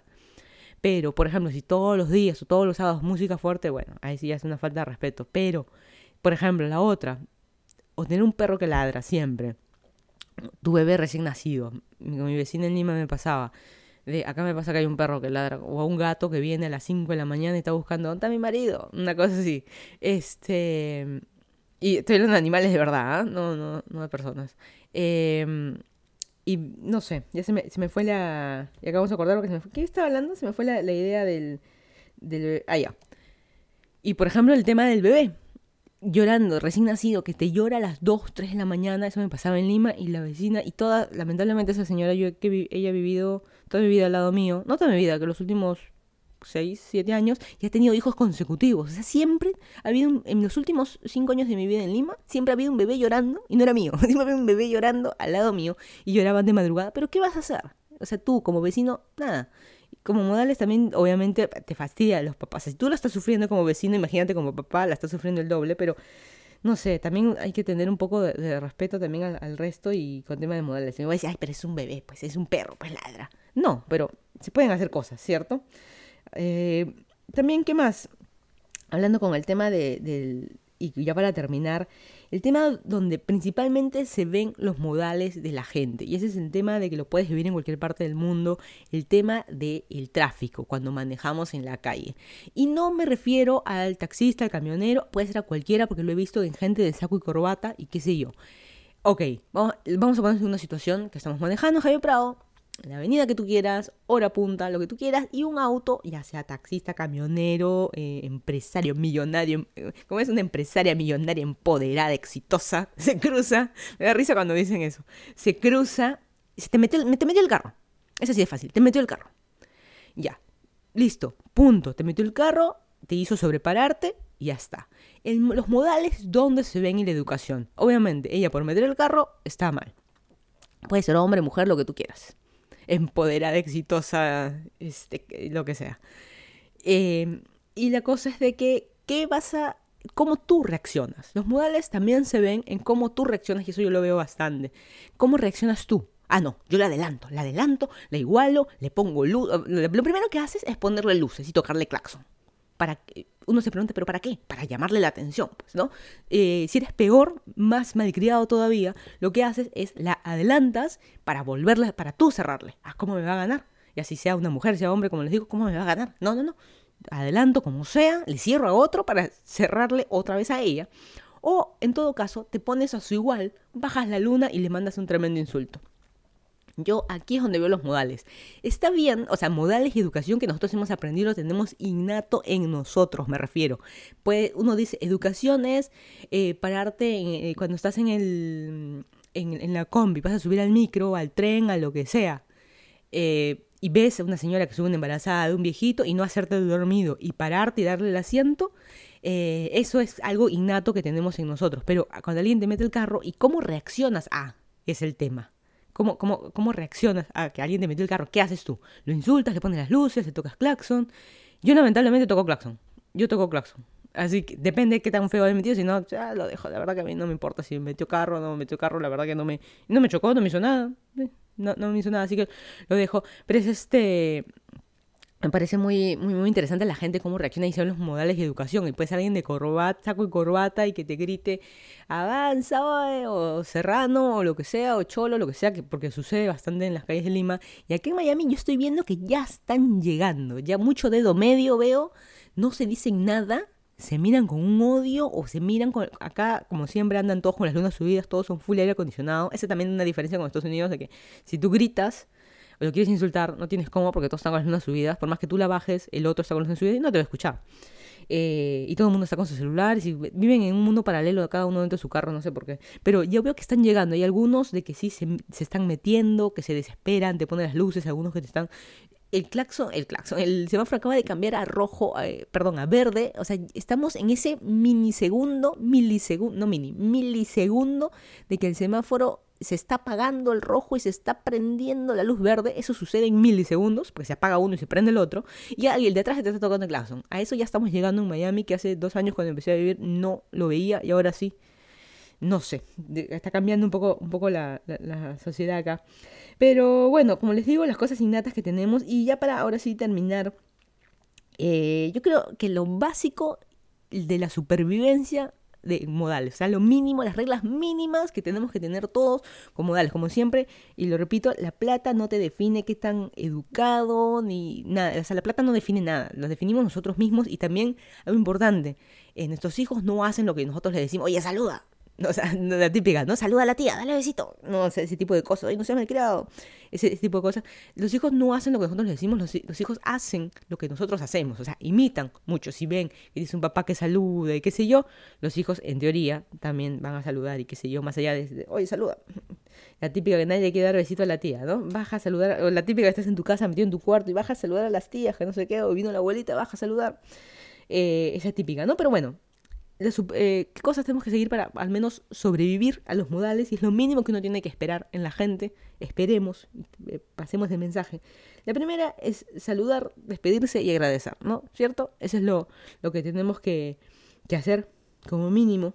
Pero, por ejemplo, si todos los días o todos los sábados música fuerte, bueno, ahí sí hace una falta de respeto, pero, por ejemplo, la otra, o tener un perro que ladra siempre, tu bebé recién nacido, con mi vecina en Lima me pasaba, de acá me pasa que hay un perro que ladra, o un gato que viene a las cinco de la mañana y está buscando, ¿dónde está mi marido? Una cosa así. Este... Y estoy hablando de animales de verdad, ¿eh? No, no, no de personas. Eh... Y no sé, ya se me, se me fue la... Y acabamos de acordar lo que se me fue. ¿Qué estaba hablando? Se me fue la, la idea del... del... Ah, ya. Y por ejemplo, el tema del bebé. Llorando, recién nacido, que te llora a las dos, tres de la mañana, eso me pasaba en Lima, y la vecina, y toda, lamentablemente esa señora, yo que vi, ella ha vivido toda mi vida al lado mío, no toda mi vida, que los últimos seis, siete años, y ha tenido hijos consecutivos, o sea, siempre ha habido, un, en los últimos cinco años de mi vida en Lima, siempre ha habido un bebé llorando, y no era mío, siempre había un bebé llorando al lado mío, y lloraban de madrugada, pero ¿qué vas a hacer? O sea, tú, como vecino, nada. Como modales también, obviamente, te fastidia a los papás. Si tú lo estás sufriendo como vecino, imagínate como papá, la estás sufriendo el doble, pero no sé, también hay que tener un poco de, de respeto también al, al resto y con temas de modales. Me voy a decir, ay, pero es un bebé, pues es un perro, pues ladra. No, pero se pueden hacer cosas, ¿cierto? Eh, también, ¿qué más? Hablando con el tema de, del... Y ya para terminar, el tema donde principalmente se ven los modales de la gente. Y ese es el tema de que lo puedes vivir en cualquier parte del mundo. El tema del tráfico, cuando manejamos en la calle. Y no me refiero al taxista, al camionero, puede ser a cualquiera, porque lo he visto en gente de saco y corbata y qué sé yo. Ok, vamos, vamos a ponernos en una situación que estamos manejando, Javier Prado, la avenida que tú quieras, hora punta, lo que tú quieras, y un auto, ya sea taxista, camionero, eh, empresario, millonario, eh, como es una empresaria millonaria empoderada, exitosa, se cruza, me da risa cuando dicen eso, se cruza, se te metió el, te metió el carro, eso sí es fácil, te metió el carro, ya, listo, punto, te metió el carro, te hizo sobrepararte, y ya está. El, los modales donde se ven en la educación, obviamente, ella por meter el carro está mal, puede ser hombre, mujer, lo que tú quieras. Empoderada, exitosa, este, lo que sea. Eh, y la cosa es de que, ¿qué vas a, cómo tú reaccionas? Los modales también se ven en cómo tú reaccionas, y eso yo lo veo bastante. ¿Cómo reaccionas tú? Ah, no, yo la adelanto, la adelanto, la igualo, le pongo luz. Lo primero que haces es ponerle luces y tocarle claxon. Para, uno se pregunta, ¿pero para qué? Para llamarle la atención, pues, ¿no? Eh, si eres peor, más malcriado todavía, lo que haces es la adelantas para volverla, para tú cerrarle. Ah, ¿cómo me va a ganar? Y así sea una mujer, sea hombre, como les digo, ¿cómo me va a ganar? No, no, no. Adelanto como sea, le cierro a otro para cerrarle otra vez a ella. O, en todo caso, te pones a su igual, bajas la luna y le mandas un tremendo insulto. Yo aquí es donde veo los modales. Está bien, o sea, modales y educación que nosotros hemos aprendido, lo tenemos innato en nosotros, me refiero. Puede, uno dice, educación es eh, pararte en, eh, cuando estás en, el, en, en la combi, vas a subir al micro, al tren, a lo que sea. Eh, y ves a una señora que sube una embarazada de un viejito y no hacerte dormido y pararte y darle el asiento. Eh, eso es algo innato que tenemos en nosotros. Pero cuando alguien te mete el carro, ¿y cómo reaccionas? Ah, es el tema. ¿Cómo, cómo, ¿Cómo reaccionas a que alguien te metió el carro? ¿Qué haces tú? ¿Lo insultas? ¿Le pones las luces? ¿Le tocas claxon? Yo lamentablemente toco claxon. Yo toco claxon. Así que depende de qué tan feo haya metido. Si no, ya lo dejo. La verdad que a mí no me importa si me metió carro o no me metió carro. La verdad que no me, no me chocó, no me hizo nada. No, no me hizo nada, así que lo dejo. Pero es este... Me parece muy, muy, muy interesante la gente, cómo reacciona y son los modales de educación. Y puede ser alguien de corbata, saco y corbata y que te grite, avanza, oye, o serrano, o lo que sea, o cholo, lo que sea, que, porque sucede bastante en las calles de Lima. Y aquí en Miami yo estoy viendo que ya están llegando, ya mucho dedo medio veo, no se dicen nada, se miran con un odio o se miran con... Acá, como siempre, andan todos con las lunas subidas, todos son full aire acondicionado. Esa también es una diferencia con Estados Unidos, de que si tú gritas... o lo quieres insultar, no tienes cómo porque todos están con las lunas subidas, por más que tú la bajes, el otro está con las lunas subidas y no te va a escuchar. eh, y todo el mundo está con sus celulares y viven en un mundo paralelo, cada uno dentro de su carro, no sé por qué. Pero yo veo que están llegando, hay algunos de que sí se, se están metiendo, que se desesperan, te ponen las luces, algunos que te están... El claxon, el claxon, el semáforo acaba de cambiar a rojo, eh, perdón, a verde. O sea, estamos en ese minisegundo, milisegundo, no mini, milisegundo de que el semáforo se está apagando el rojo y se está prendiendo la luz verde. Eso sucede en milisegundos, porque se apaga uno y se prende el otro. Y el de atrás te está tocando el claxon. A eso ya estamos llegando en Miami, que hace dos años cuando empecé a vivir no lo veía y ahora sí. No sé, está cambiando un poco, un poco la, la, la sociedad acá. Pero bueno, como les digo, las cosas innatas que tenemos. Y ya para ahora sí terminar, eh, yo creo que lo básico de la supervivencia de modales, o sea, lo mínimo, las reglas mínimas que tenemos que tener todos como modales, como siempre, y lo repito, la plata no te define qué tan educado ni nada, o sea, la plata no define nada, lo definimos nosotros mismos. Y también algo importante, eh, nuestros hijos no hacen lo que nosotros les decimos, oye, saluda. No, o sea, la típica, ¿no? Saluda a la tía, dale besito. No, o sea, ese tipo de cosas. Ay, no seas malcriado. Ese, ese tipo de cosas. Los hijos no hacen lo que nosotros les decimos. Los, los hijos hacen lo que nosotros hacemos. O sea, imitan mucho. Si ven que dice un papá que saluda y qué sé yo, los hijos, en teoría, también van a saludar y qué sé yo, más allá de, oye, saluda. La típica que nadie quiere dar besito a la tía, ¿no? Baja a saludar. O la típica que estás en tu casa, metido en tu cuarto y baja a saludar a las tías, que no sé qué, o vino la abuelita, baja a saludar. Eh, esa es típica, ¿no? Pero bueno. Sub, eh, ¿Qué cosas tenemos que seguir para al menos sobrevivir a los modales? Y es lo mínimo que uno tiene que esperar en la gente. Esperemos, eh, pasemos el mensaje. La primera es saludar, despedirse y agradecer, ¿no? ¿Cierto? Eso es lo, lo que tenemos que, que hacer como mínimo.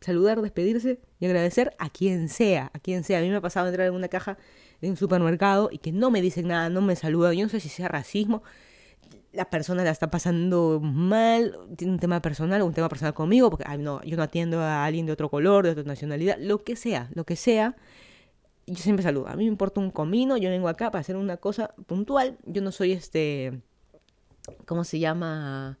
Saludar, despedirse y agradecer a quien sea, a quien sea. A mí me ha pasado entrar en una caja de un supermercado y que no me dicen nada, no me saludan. Yo no sé si sea racismo. La persona la está pasando mal, tiene un tema personal o un tema personal conmigo, porque ay, no, yo no atiendo a alguien de otro color, de otra nacionalidad, lo que sea, lo que sea, yo siempre saludo. A mí me importa un comino, yo vengo acá para hacer una cosa puntual, yo no soy este, ¿cómo se llama?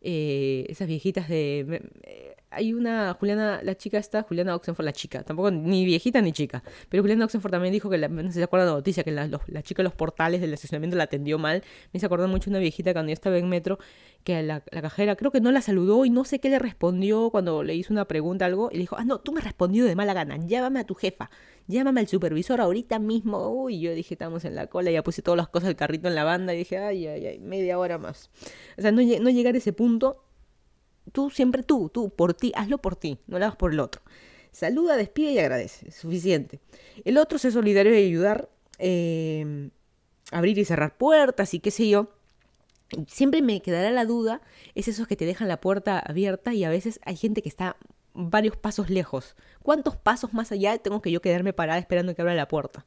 Eh, esas viejitas de... Eh, hay una, Juliana, la chica está, Juliana Oxenford, la chica, tampoco ni viejita ni chica, pero Juliana Oxenford también dijo que, la, no sé si se acuerdan de la noticia, que la, los, la chica de los portales del estacionamiento la atendió mal. Me hizo acordar mucho una viejita cuando yo estaba en metro, que la, la cajera creo que no la saludó y no sé qué le respondió cuando le hizo una pregunta algo, y le dijo, ah, no, tú me has respondido de mala gana, llámame a tu jefa, llámame al supervisor ahorita mismo. Uy, yo dije, estamos en la cola, ya puse todas las cosas del carrito en la banda y dije, ay, ay, ay, media hora más. O sea, no, no llegar a ese punto. Tú, siempre tú, tú, por ti, hazlo por ti, no lo hagas por el otro. Saluda, despide y agradece, es suficiente. El otro, ser solidario y ayudar, eh, abrir y cerrar puertas y qué sé yo. Siempre me quedará la duda, es esos que te dejan la puerta abierta y a veces hay gente que está varios pasos lejos. ¿Cuántos pasos más allá tengo que yo quedarme parada esperando que abra la puerta?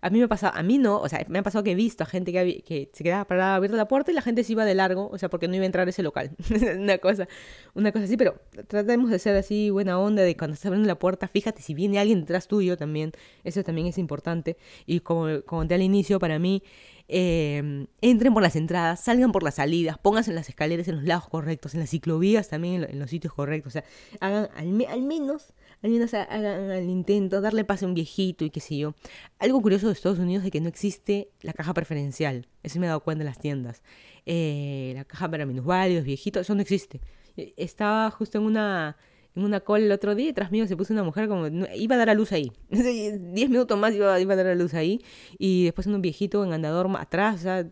A mí me ha pasado, a mí no, o sea, me ha pasado que he visto a gente que, que se quedaba parada abierta la puerta y la gente se iba de largo, o sea, porque no iba a entrar a ese local. una cosa, una cosa así, pero tratemos de ser así buena onda, de cuando estás abriendo la puerta, fíjate si viene alguien detrás tuyo también, eso también es importante. Y como conté al inicio, para mí, eh, entren por las entradas, salgan por las salidas, pónganse en las escaleras en los lados correctos, en las ciclovías también, en, lo, en los sitios correctos, o sea, hagan al, al menos... Al menos hagan el intento, darle pase a un viejito y qué sé yo. Algo curioso de Estados Unidos es que no existe la caja preferencial. Eso me he dado cuenta en las tiendas. Eh, la caja para minusválidos, viejitos, eso no existe. Estaba justo en una, en una call el otro día y tras mío se puso una mujer como... Iba a dar a luz ahí. Diez minutos más iba, iba a dar a luz ahí. Y después un viejito en andador atrás, o sea...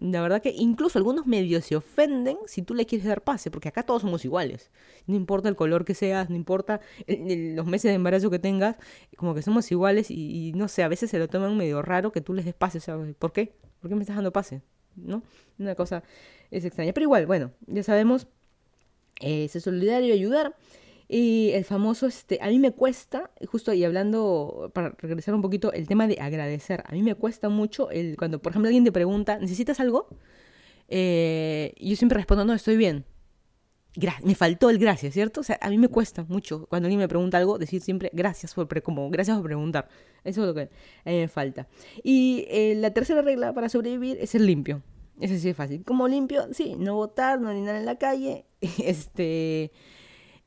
La verdad que incluso algunos medios se ofenden si tú le quieres dar pase, porque acá todos somos iguales. No importa el color que seas, no importa el, el, los meses de embarazo que tengas, como que somos iguales y, y no sé, a veces se lo toman medio raro que tú les des pase. O sea, ¿por qué? ¿Por qué me estás dando pase? ¿No? Una cosa es extraña. Pero igual, bueno, ya sabemos, eh, ser solidario, ayudar. Y el famoso, este, a mí me cuesta, justo y hablando, para regresar un poquito, el tema de agradecer. A mí me cuesta mucho el cuando, por ejemplo, alguien te pregunta, ¿necesitas algo? Eh, yo siempre respondo, no, estoy bien. Gra- me faltó el gracias, ¿cierto? O sea, a mí me cuesta mucho cuando alguien me pregunta algo, decir siempre gracias por, pre- como, gracias por preguntar. Eso es lo que a mí me falta. Y eh, la tercera regla para sobrevivir es ser limpio. Eso sí es fácil. Como limpio, sí, no botar, no orinar en la calle, este...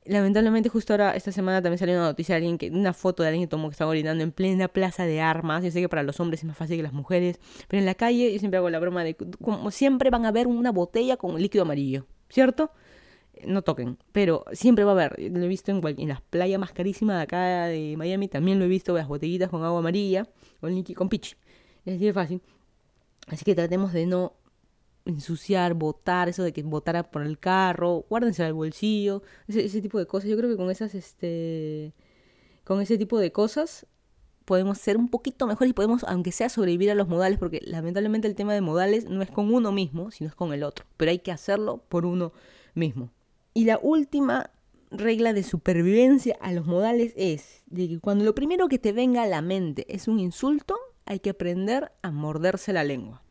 Lamentablemente justo ahora, esta semana también salió una noticia de alguien que, una foto de alguien que tomó que estaba orinando en plena plaza de armas. Yo sé que para los hombres es más fácil que las mujeres, pero en la calle yo siempre hago la broma de, como siempre van a ver una botella con líquido amarillo. ¿cierto? No toquen, pero siempre va a haber, lo he visto en, en las playas más carísimas de acá de Miami, también lo he visto, las botellitas con agua amarilla, con liqui, con pichi, es así de fácil. Así que tratemos de no ensuciar, botar, eso de que botara por el carro, guárdense al bolsillo, ese, ese tipo de cosas. Yo creo que con esas, este, con ese tipo de cosas podemos ser un poquito mejores y podemos, aunque sea, sobrevivir a los modales, porque lamentablemente el tema de modales no es con uno mismo, sino es con el otro, pero hay que hacerlo por uno mismo. Y la última regla de supervivencia a los modales es de que cuando lo primero que te venga a la mente es un insulto, hay que aprender a morderse la lengua.